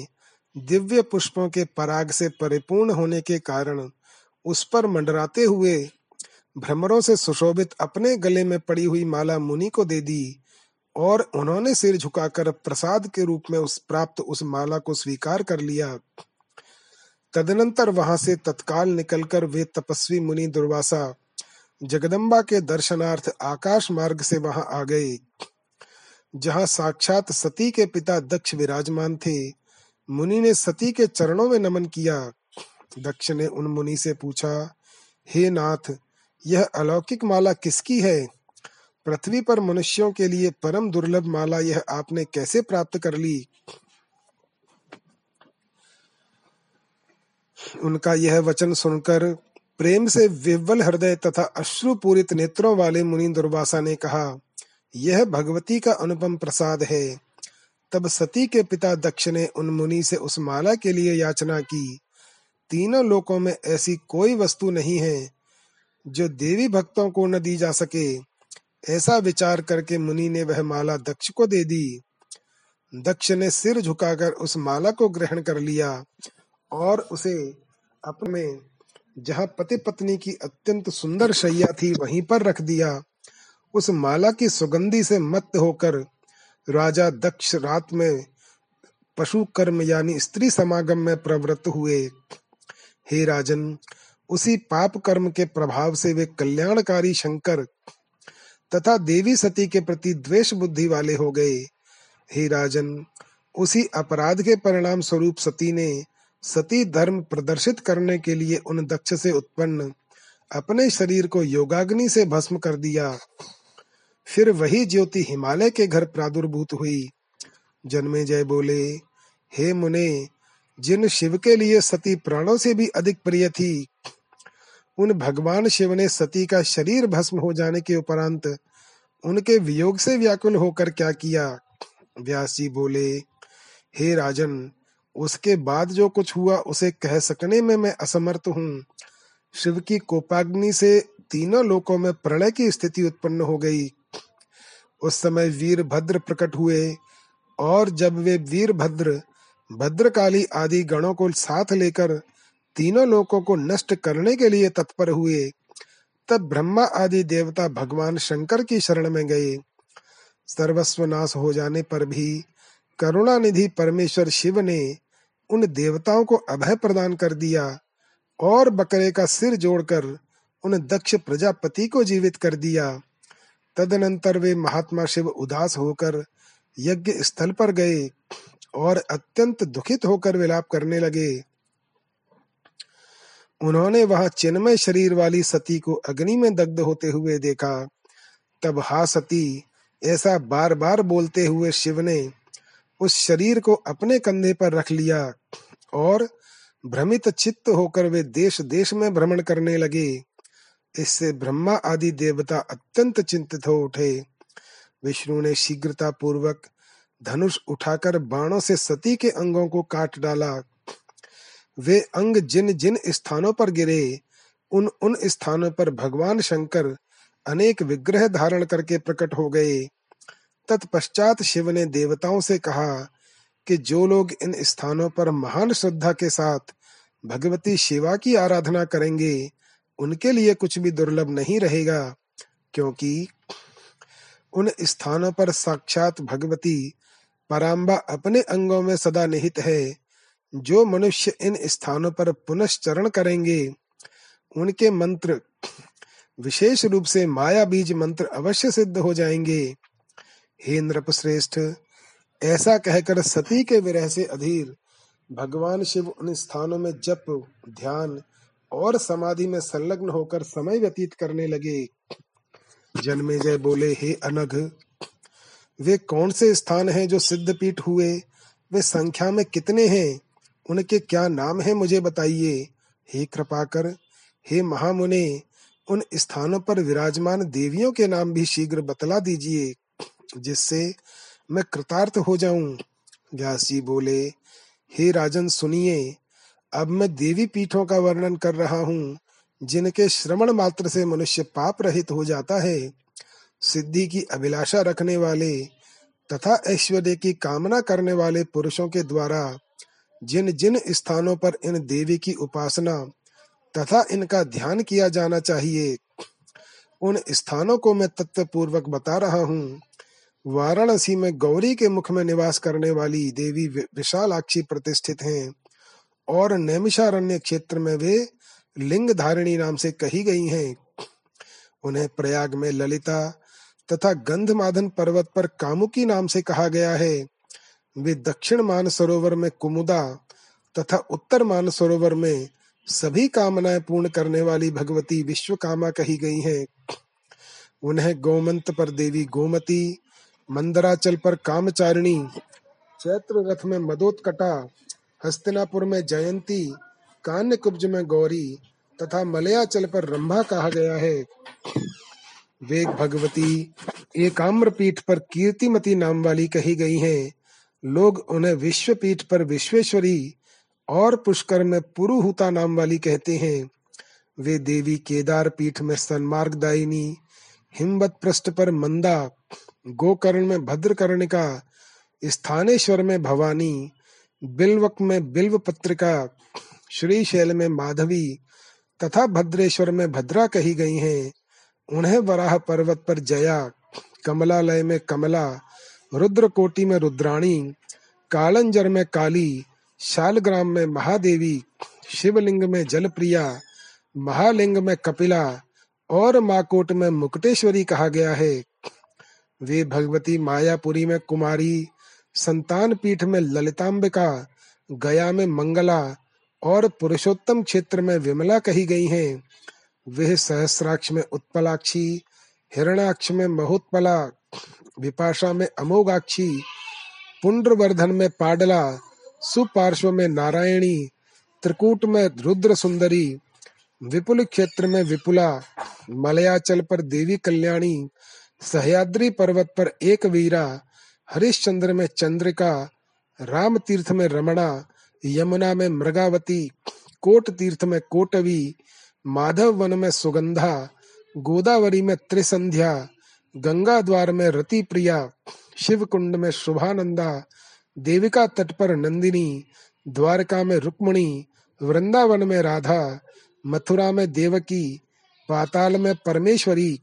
दिव्य पुष्पों के पराग से परिपूर्ण होने के कारण उस पर मंडराते हुए भ्रमरों से सुशोभित अपने गले में पड़ी हुई माला मुनि को दे दी और उन्होंने सिर झुकाकर प्रसाद के रूप में उस प्राप्त उस माला को स्वीकार कर लिया। तदनंतर वहां से तत्काल निकलकर वे तपस्वी मुनि दुर्वासा जगदम्बा के दर्शनार्थ आकाश मार्ग से वहां आ गए, जहां साक्षात सती के पिता दक्ष विराजमान थे। मुनि ने सती के चरणों में नमन किया। दक्ष ने उन मुनि से पूछा, हे नाथ, यह अलौकिक माला किसकी है? पृथ्वी पर मनुष्यों के लिए परम दुर्लभ माला यह आपने कैसे प्राप्त कर ली? उनका यह वचन सुनकर प्रेम से विह्वल हृदय तथा अश्रुपूरित नेत्रों वाले मुनि दुर्वासा ने कहा, यह भगवती का अनुपम प्रसाद है। तब सती के पिता दक्ष ने उन मुनि से उस माला के लिए याचना की। तीनों लोकों में ऐसी कोई वस्तु नहीं है जो देवी भक्तों को न दी जा सके। ऐसा विचार करके मुनि ने वह माला दक्ष को दे दी। दक्ष ने सिर झुकाकर उस माला को ग्रहण कर लिया और उसे अपने जहां पति पत्नी की अत्यंत सुंदर शैया थी वहीं पर रख दिया। उस माला की सुगंधी से मत्त होकर राजा दक्ष रात में पशु कर्म यानी स्त्री समागम में प्रवृत्त हुए। हे राजन, उसी पाप कर्म के प्रभाव से वे कल्याणकारी शंकर तथा देवी सती के प्रति द्वेष बुद्धि वाले हो गए। हे राजन, उसी अपराध के परिणाम स्वरूप सती ने सती धर्म प्रदर्शित करने के लिए उन दक्ष से उत्पन्न अपने शरीर को योगाग्नि से भस्म कर दिया। फिर वही ज्योति हिमालय के घर प्रादुर्भूत हुई। जन्मेजय बोले, हे मुने, जिन शिव के लिए सती प्राणों से भी अधिक प्रिय थी, उन भगवान शिव ने सती का शरीर भस्म हो जाने के उपरांत उनके वियोग से व्याकुल होकर क्या किया? व्यास जी बोले, हे राजन, उसके बाद जो कुछ हुआ उसे कह सकने में मैं असमर्थ हूँ। शिव की कोपाग्नि से तीनों लोकों में प्रलय की स्थिति उत्पन्न हो गई। उस समय वीरभद्र प्रकट हुए और जब वे वीरभद्र, भद्रकाली आदि गणों को साथ लेकर तीनों लोकों को नष्ट करने के लिए तत्पर हुए, तब ब्रह्मा आदि देवता भगवान शंकर की शरण में गए। सर्वस्व नाश हो जाने पर भी करुणानिधि परमेश्वर शिव ने उन देवताओं को अभय प्रदान कर दिया और बकरे का सिर जोड़कर उन दक्ष प्रजापति को जीवित कर दिया। तदनंतर वे महात्मा शिव उदास होकर यज्ञ स्थल पर गए और अत्यंत दुखित होकर विलाप करने लगे। उन्होंने वहां चिन्मय शरीर वाली सती को अग्नि में दग्ध होते हुए देखा। तब हा सती ऐसा बार बार बोलते हुए शिव ने उस शरीर को अपने कंधे पर रख लिया और भ्रमित चित्त होकर वे देश देश में भ्रमण करने लगे। इससे ब्रह्मा आदि देवता अत्यंत चिंतित हो उठे। विष्णु ने शीघ्रता पूर्वक धनुष उठाकर बाणों से सती के अंगों को काट डाला। वे अंग जिन जिन स्थानों पर गिरे उन उन स्थानों पर भगवान शंकर अनेक विग्रह धारण करके प्रकट हो गए। तत्पश्चात शिव ने देवताओं से कहा कि जो लोग इन स्थानों पर महान श्रद्धा के साथ भगवती शिवा की आराधना करेंगे उनके लिए कुछ भी दुर्लभ नहीं रहेगा, क्योंकि उन स्थानों पर साक्षात भगवती पराम्बा अपने अंगों में सदा निहित है। जो मनुष्य इन स्थानों पर पुनश्चरण करेंगे उनके मंत्र, विशेष रूप से माया बीज मंत्र, अवश्य सिद्ध हो जाएंगे। हे नृपश्रेष्ठ, ऐसा कहकर सती के विरह से अधीर भगवान शिव उन स्थानों में जप, ध्यान और समाधि में संलग्न होकर समय व्यतीत करने लगे। जन्मेजय बोले, हे अनघ, वे कौन से स्थान हैं जो सिद्धपीठ हुए? वे संख्या में कितने हैं? उनके क्या नाम हैं, मुझे बताइए। हे कृपाकर, हे महामुने, उन स्थानों पर विराजमान देवियों के नाम भी शीघ्र बतला दीजिए, जिससे मैं कृतार्थ हो जाऊं। व्यास जी बोले, हे राजन सुनिए, अब मैं देवी पीठों का वर्णन कर रहा हूँ जिनके श्रवण मात्र से मनुष्य पाप रहित हो जाता है। सिद्धि की अभिलाषा रखने वाले तथा ऐश्वर्य की कामना करने वाले पुरुषों के द्वारा जिन जिन स्थानों पर इन देवी की उपासना तथा इनका ध्यान किया जाना चाहिए उन स्थानों को मैं तत्व पूर्वक बता रहा हूँ। वाराणसी में गौरी के मुख में निवास करने वाली देवी विशालाक्षी प्रतिष्ठित हैं और नैमिषारण्य क्षेत्र में वे लिंग धारिणी नाम से कही गई हैं। उन्हें प्रयाग में ललिता तथा गंधमादन पर्वत पर कामुकी नाम से कहा गया है। वे दक्षिण मान सरोवर में कुमुदा तथा उत्तर मान सरोवर में सभी कामनाएं पूर्ण करने वाली भगवती विश्वकामा कही गई हैं। उन्हें गोमंत पर देवी गोमती, मंदराचल पर कामचारिणी, चैत्र रथ में मदोत्कटा, हस्तिनापुर में जयंती, कान्यकुब्ज में गौरी तथा मलयाचल पर रंभा कहा गया है। वे भगवती एकाम्रपीठ पर कीर्तिमती नाम वाली कही गई हैं। लोग उन्हें विश्वपीठ पर विश्वेश्वरी और पुष्कर में पुरुहूता नाम वाली कहते हैं। वे देवी केदार पीठ में सन्मार्गदायिनी, हिमवत पृष्ठ पर मंदा, गोकर्ण में भद्रकर्णिका, स्थानेश्वर में भवानी, बिल्वक में बिल्व पत्रिका, श्रीशैल में माधवी तथा भद्रेश्वर में भद्रा कही गई हैं। उन्हें वराह पर्वत पर जया, कमलालय में कमला, रुद्रकोटि में रुद्राणी, कालंजर में काली, शालग्राम में महादेवी, शिवलिंग में जलप्रिया, महालिंग में कपिला और माकोट में मुकुटेश्वरी कहा गया है। वे भगवती मायापुरी में कुमारी, संतान पीठ में ललितांबिका, गया में मंगला, और पुरुषोत्तम क्षेत्र में विमला कही गई हैं। वह सहस्राक्ष में उत्पलाक्षी, हिरणाक्ष में महोत्पला, विपाशा में अमोघाक्षी, पुंड्रवर्धन में पाडला, सुपार्श्व में नारायणी, त्रिकूट में रुद्र सुंदरी, विपुल क्षेत्र में विपुला, मलयाचल पर देवी कल्याणी, सहयाद्री पर्वत पर एक वीरा, हरिश्चंद्र में चंद्रिका, राम तीर्थ में रमणा, यमुना में मृगावती, कोट तीर्थ में कोटवी, माधव वन में सुगंधा, गोदावरी में त्रिसंध्या, गंगा द्वार में रति प्रिया, शिव कुंड में शुभानंदा, देविका तट पर नंदिनी, द्वारका में रुक्मिणी, वृंदावन में राधा, मथुरा में देवकी, पाताल में परमेश्वरी,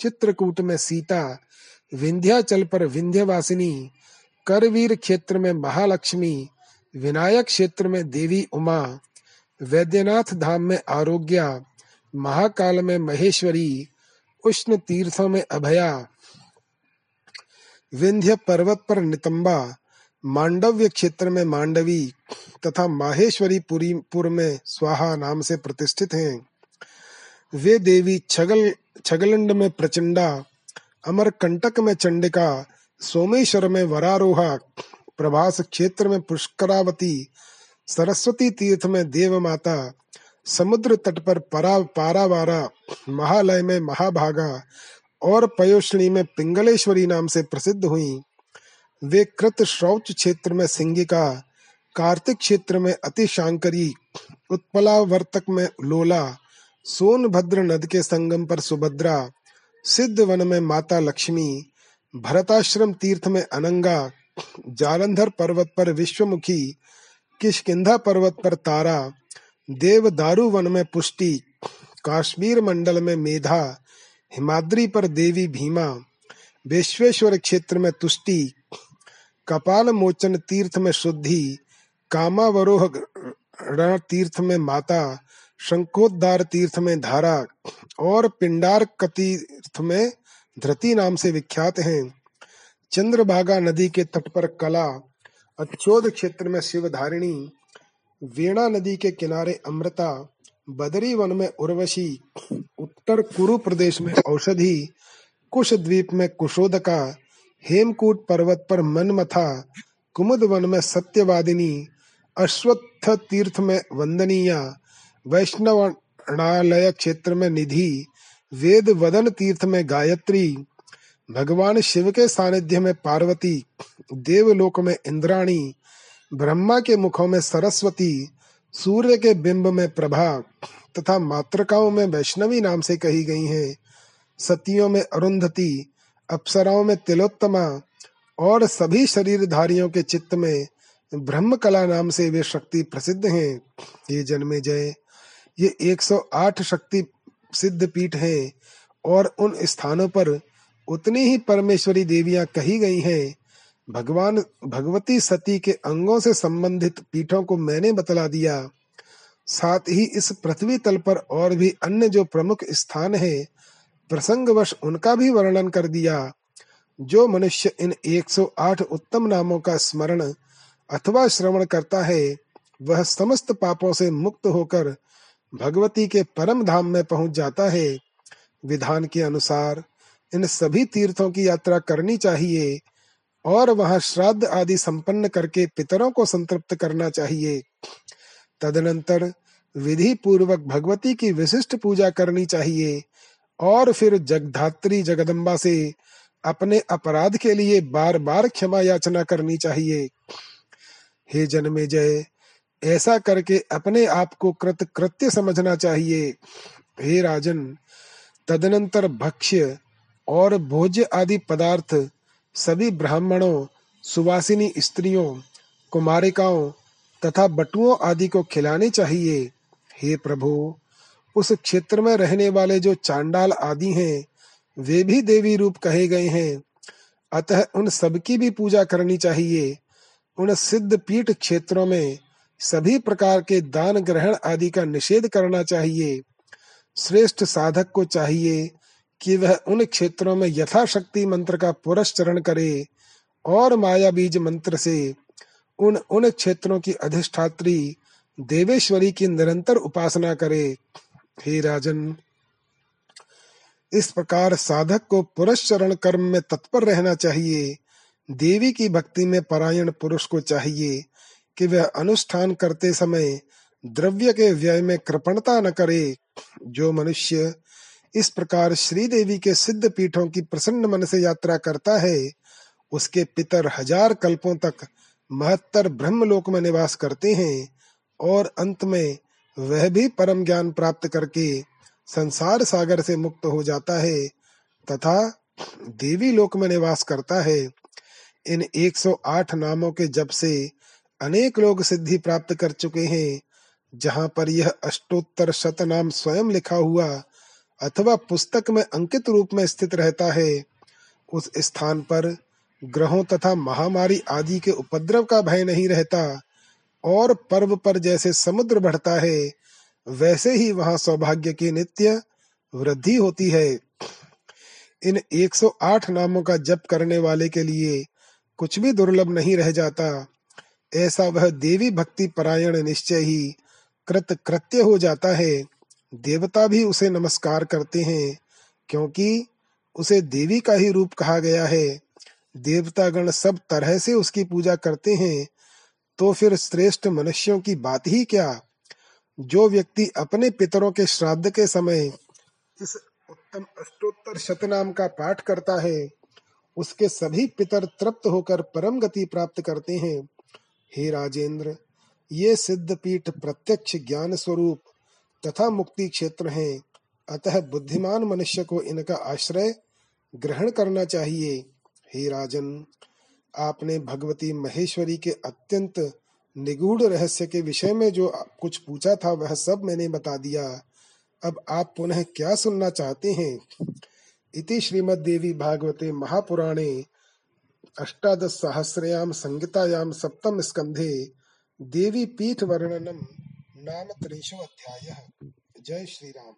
चित्रकूट में सीता, विंध्याचल पर विंध्यवासिनी, करवीर क्षेत्र में महालक्ष्मी, विनायक क्षेत्र में देवी उमा, वैद्यनाथ धाम में आरोग्या, महाकाल में महेश्वरी, उष्ण तीर्थों में अभया, विंध्य पर्वत पर नितंबा, मांडव्य क्षेत्र में मांडवी तथा माहेश्वरी पुरी पुर में स्वाहा नाम से प्रतिष्ठित हैं। वे देवी छगल छगलंड में प्रचंडा, अमरकंटक में चंडिका, सोमेश्वर में वरारोहा, प्रभास क्षेत्र में पुष्करावती, सरस्वती तीर्थ में देवमाता, समुद्र तट पर परा पारावारा, महालय में महाभागा और पयोष्णी में पिंगलेश्वरी नाम से प्रसिद्ध हुई। वे कृत श्रौच क्षेत्र में सिंगिका, कार्तिक क्षेत्र में अतिशांकरी, उत्पलावर्तक में लोला, सोनभद्र नद के संगम पर सुभद्रा, सिद्ध वन में माता लक्ष्मी, भरताश्रम तीर्थ में अनंगा, जालंधर पर्वत पर विश्वमुखी, किष्किंधा पर्वत पर तारा, देवदारु वन में पुष्टि, काश्मीर मंडल में मेधा, हिमाद्री पर देवी भीमा, विश्वेश्वर क्षेत्र में तुष्टि, कपाल मोचन तीर्थ में शुद्धि, कामावरोह रण तीर्थ में माता, शंखोद्धार तीर्थ में धारा और पिंडार तीर्थ में धृति नाम से विख्यात हैं। चंद्रभागा नदी के तट पर कला, अच्छोद क्षेत्र में शिवधारिणी, वीणा नदी के किनारे अमृता, बदरी वन में उर्वशी, उत्तर कुरु प्रदेश में औषधि, कुश द्वीप में कुशोदका, हेमकूट पर्वत पर मनमथा, कुमुद वन में सत्यवादिनी, अश्वत्थ तीर्थ में वंदनीया, वैष्णवनालय क्षेत्र में निधि, वेद वदन तीर्थ में गायत्री, भगवान शिव के सानिध्य में पार्वती, देवलोक में इंद्राणी, ब्रह्मा के मुखों में सरस्वती, सूर्य के बिंब में प्रभा तथा मातृकाओं में वैष्णवी नाम से कही गई हैं। सतियों में अरुंधति, अप्सराओं में तिलोत्तमा और सभी शरीरधारियों के चित्त में ब्रह्मकला नाम से वे शक्ति प्रसिद्ध हैं। ये जन्मेजय ये एक सौ आठ शक्ति सिद्ध पीठ हैं और उन स्थानों पर उतनी ही परमेश्वरी देवियां कही गई हैं। भगवान भगवती सती के अंगों से संबंधित पीठों को मैंने बतला दिया। साथ ही इस पृथ्वी तल पर और भी अन्य जो प्रमुख स्थान हैं, प्रसंगवश उनका भी वर्णन कर दिया। जो मनुष्य इन एक सौ आठ उत्तम नामों का स्मरण अथवा श्रवण करता है, वह समस्त पापों से मुक्त होकर भगवती के परम धाम में पहुंच जाता है। विधान के अनुसार इन सभी तीर्थों की यात्रा करनी चाहिए और वहां श्राद्ध आदि संपन्न करके पितरों को संतृप्त करना चाहिए। तदनंतर विधि पूर्वक भगवती की विशिष्ट पूजा करनी चाहिए और फिर जगधात्री जगदम्बा से अपने अपराध के लिए बार बार क्षमा याचना करनी चाहिए। हे जन्मेजय, ऐसा करके अपने आप को कृतकृत्य समझना चाहिए। हे राजन, तदनंतर भक्ष्य और भोज्य आदि पदार्थ सभी ब्राह्मणों, सुवासिनी स्त्रियों, कुमारिकाओं तथा बटुओं आदि को खिलाने चाहिए। हे प्रभु, उस क्षेत्र में रहने वाले जो चांडाल आदि हैं, वे भी देवी रूप कहे गए हैं, अतः उन सबकी भी पूजा करनी चाहिए। उन सिद्ध पीठ क्षेत्रों में सभी प्रकार के दान ग्रहण आदि का निषेध करना चाहिए। श्रेष्ठ साधक को चाहिए कि वह उन क्षेत्रों में यथाशक्ति मंत्र का पुरस्चरण करे और माया बीज मंत्र से उन उन क्षेत्रों की अधिष्ठात्री देवेश्वरी की निरंतर उपासना करे। हे राजन, इस प्रकार साधक को पुरुष चरण कर्म में तत्पर रहना चाहिए। देवी की भक्ति में परायण पुरुष को चाहिए कि वह अनुष्ठान करते समय द्रव्य के व्यय में कृपणता न करे। जो मनुष्य इस प्रकार श्री देवी के सिद्ध पीठों की प्रसन्न मन से यात्रा करता है, उसके पितर हजार कल्पों तक महत्तर ब्रह्मलोक में निवास करते हैं और अंत में वह भी परम ज्ञान प्राप्त करके संसार सागर से मुक्त हो जाता है तथा देवी लोक में निवास करता है। इन एक सौ आठ नामों के जप से अनेक लोग सिद्धि प्राप्त कर चुके हैं। जहाँ पर यह अष्टोत्तर शत नाम स्वयं लिखा हुआ अथवा पुस्तक में अंकित रूप में स्थित रहता है, उस स्थान पर ग्रहों तथा महामारी आदि के उपद्रव का भय नहीं रहता और पर्व पर जैसे समुद्र बढ़ता है वैसे ही वहां सौभाग्य की नित्य वृद्धि होती है। इन एक सौ आठ नामों का जप करने वाले के लिए कुछ भी दुर्लभ नहीं रह जाता। ऐसा वह देवी भक्ति परायण निश्चय ही कृत कृत्य हो जाता है। देवता भी उसे नमस्कार करते हैं, क्योंकि उसे देवी का ही रूप कहा गया है। देवतागण सब तरह से उसकी पूजा करते हैं, तो फिर श्रेष्ठ मनुष्यों की बात ही क्या। जो व्यक्ति अपने पितरों के श्राद्ध के समय इस उत्तम अष्टोत्तर शतनाम का पाठ करता है, उसके सभी पितर तृप्त होकर परम गति प्राप्त करते हैं। हे राजेंद्र, ये सिद्ध पीठ प्रत्यक्ष ज्ञान स्वरूप तथा मुक्ति क्षेत्र हैं, अतः बुद्धिमान मनुष्य को इनका आश्रय ग्रहण करना चाहिए। हे राजन, आपने भगवती महेश्वरी के अत्यंत निगूढ़ रहस्य के विषय में जो कुछ पूछा था वह सब मैंने बता दिया। अब आप पुनः क्या सुनना चाहते हैं? इति श्रीमद् देवी भागवते महापुराणे अष्टादश सहस्रयाम संहितायाम सप्तम स्कंधे देवी पीठ वर्णनम नाम त्रिशो अध्यायः। जय श्री राम।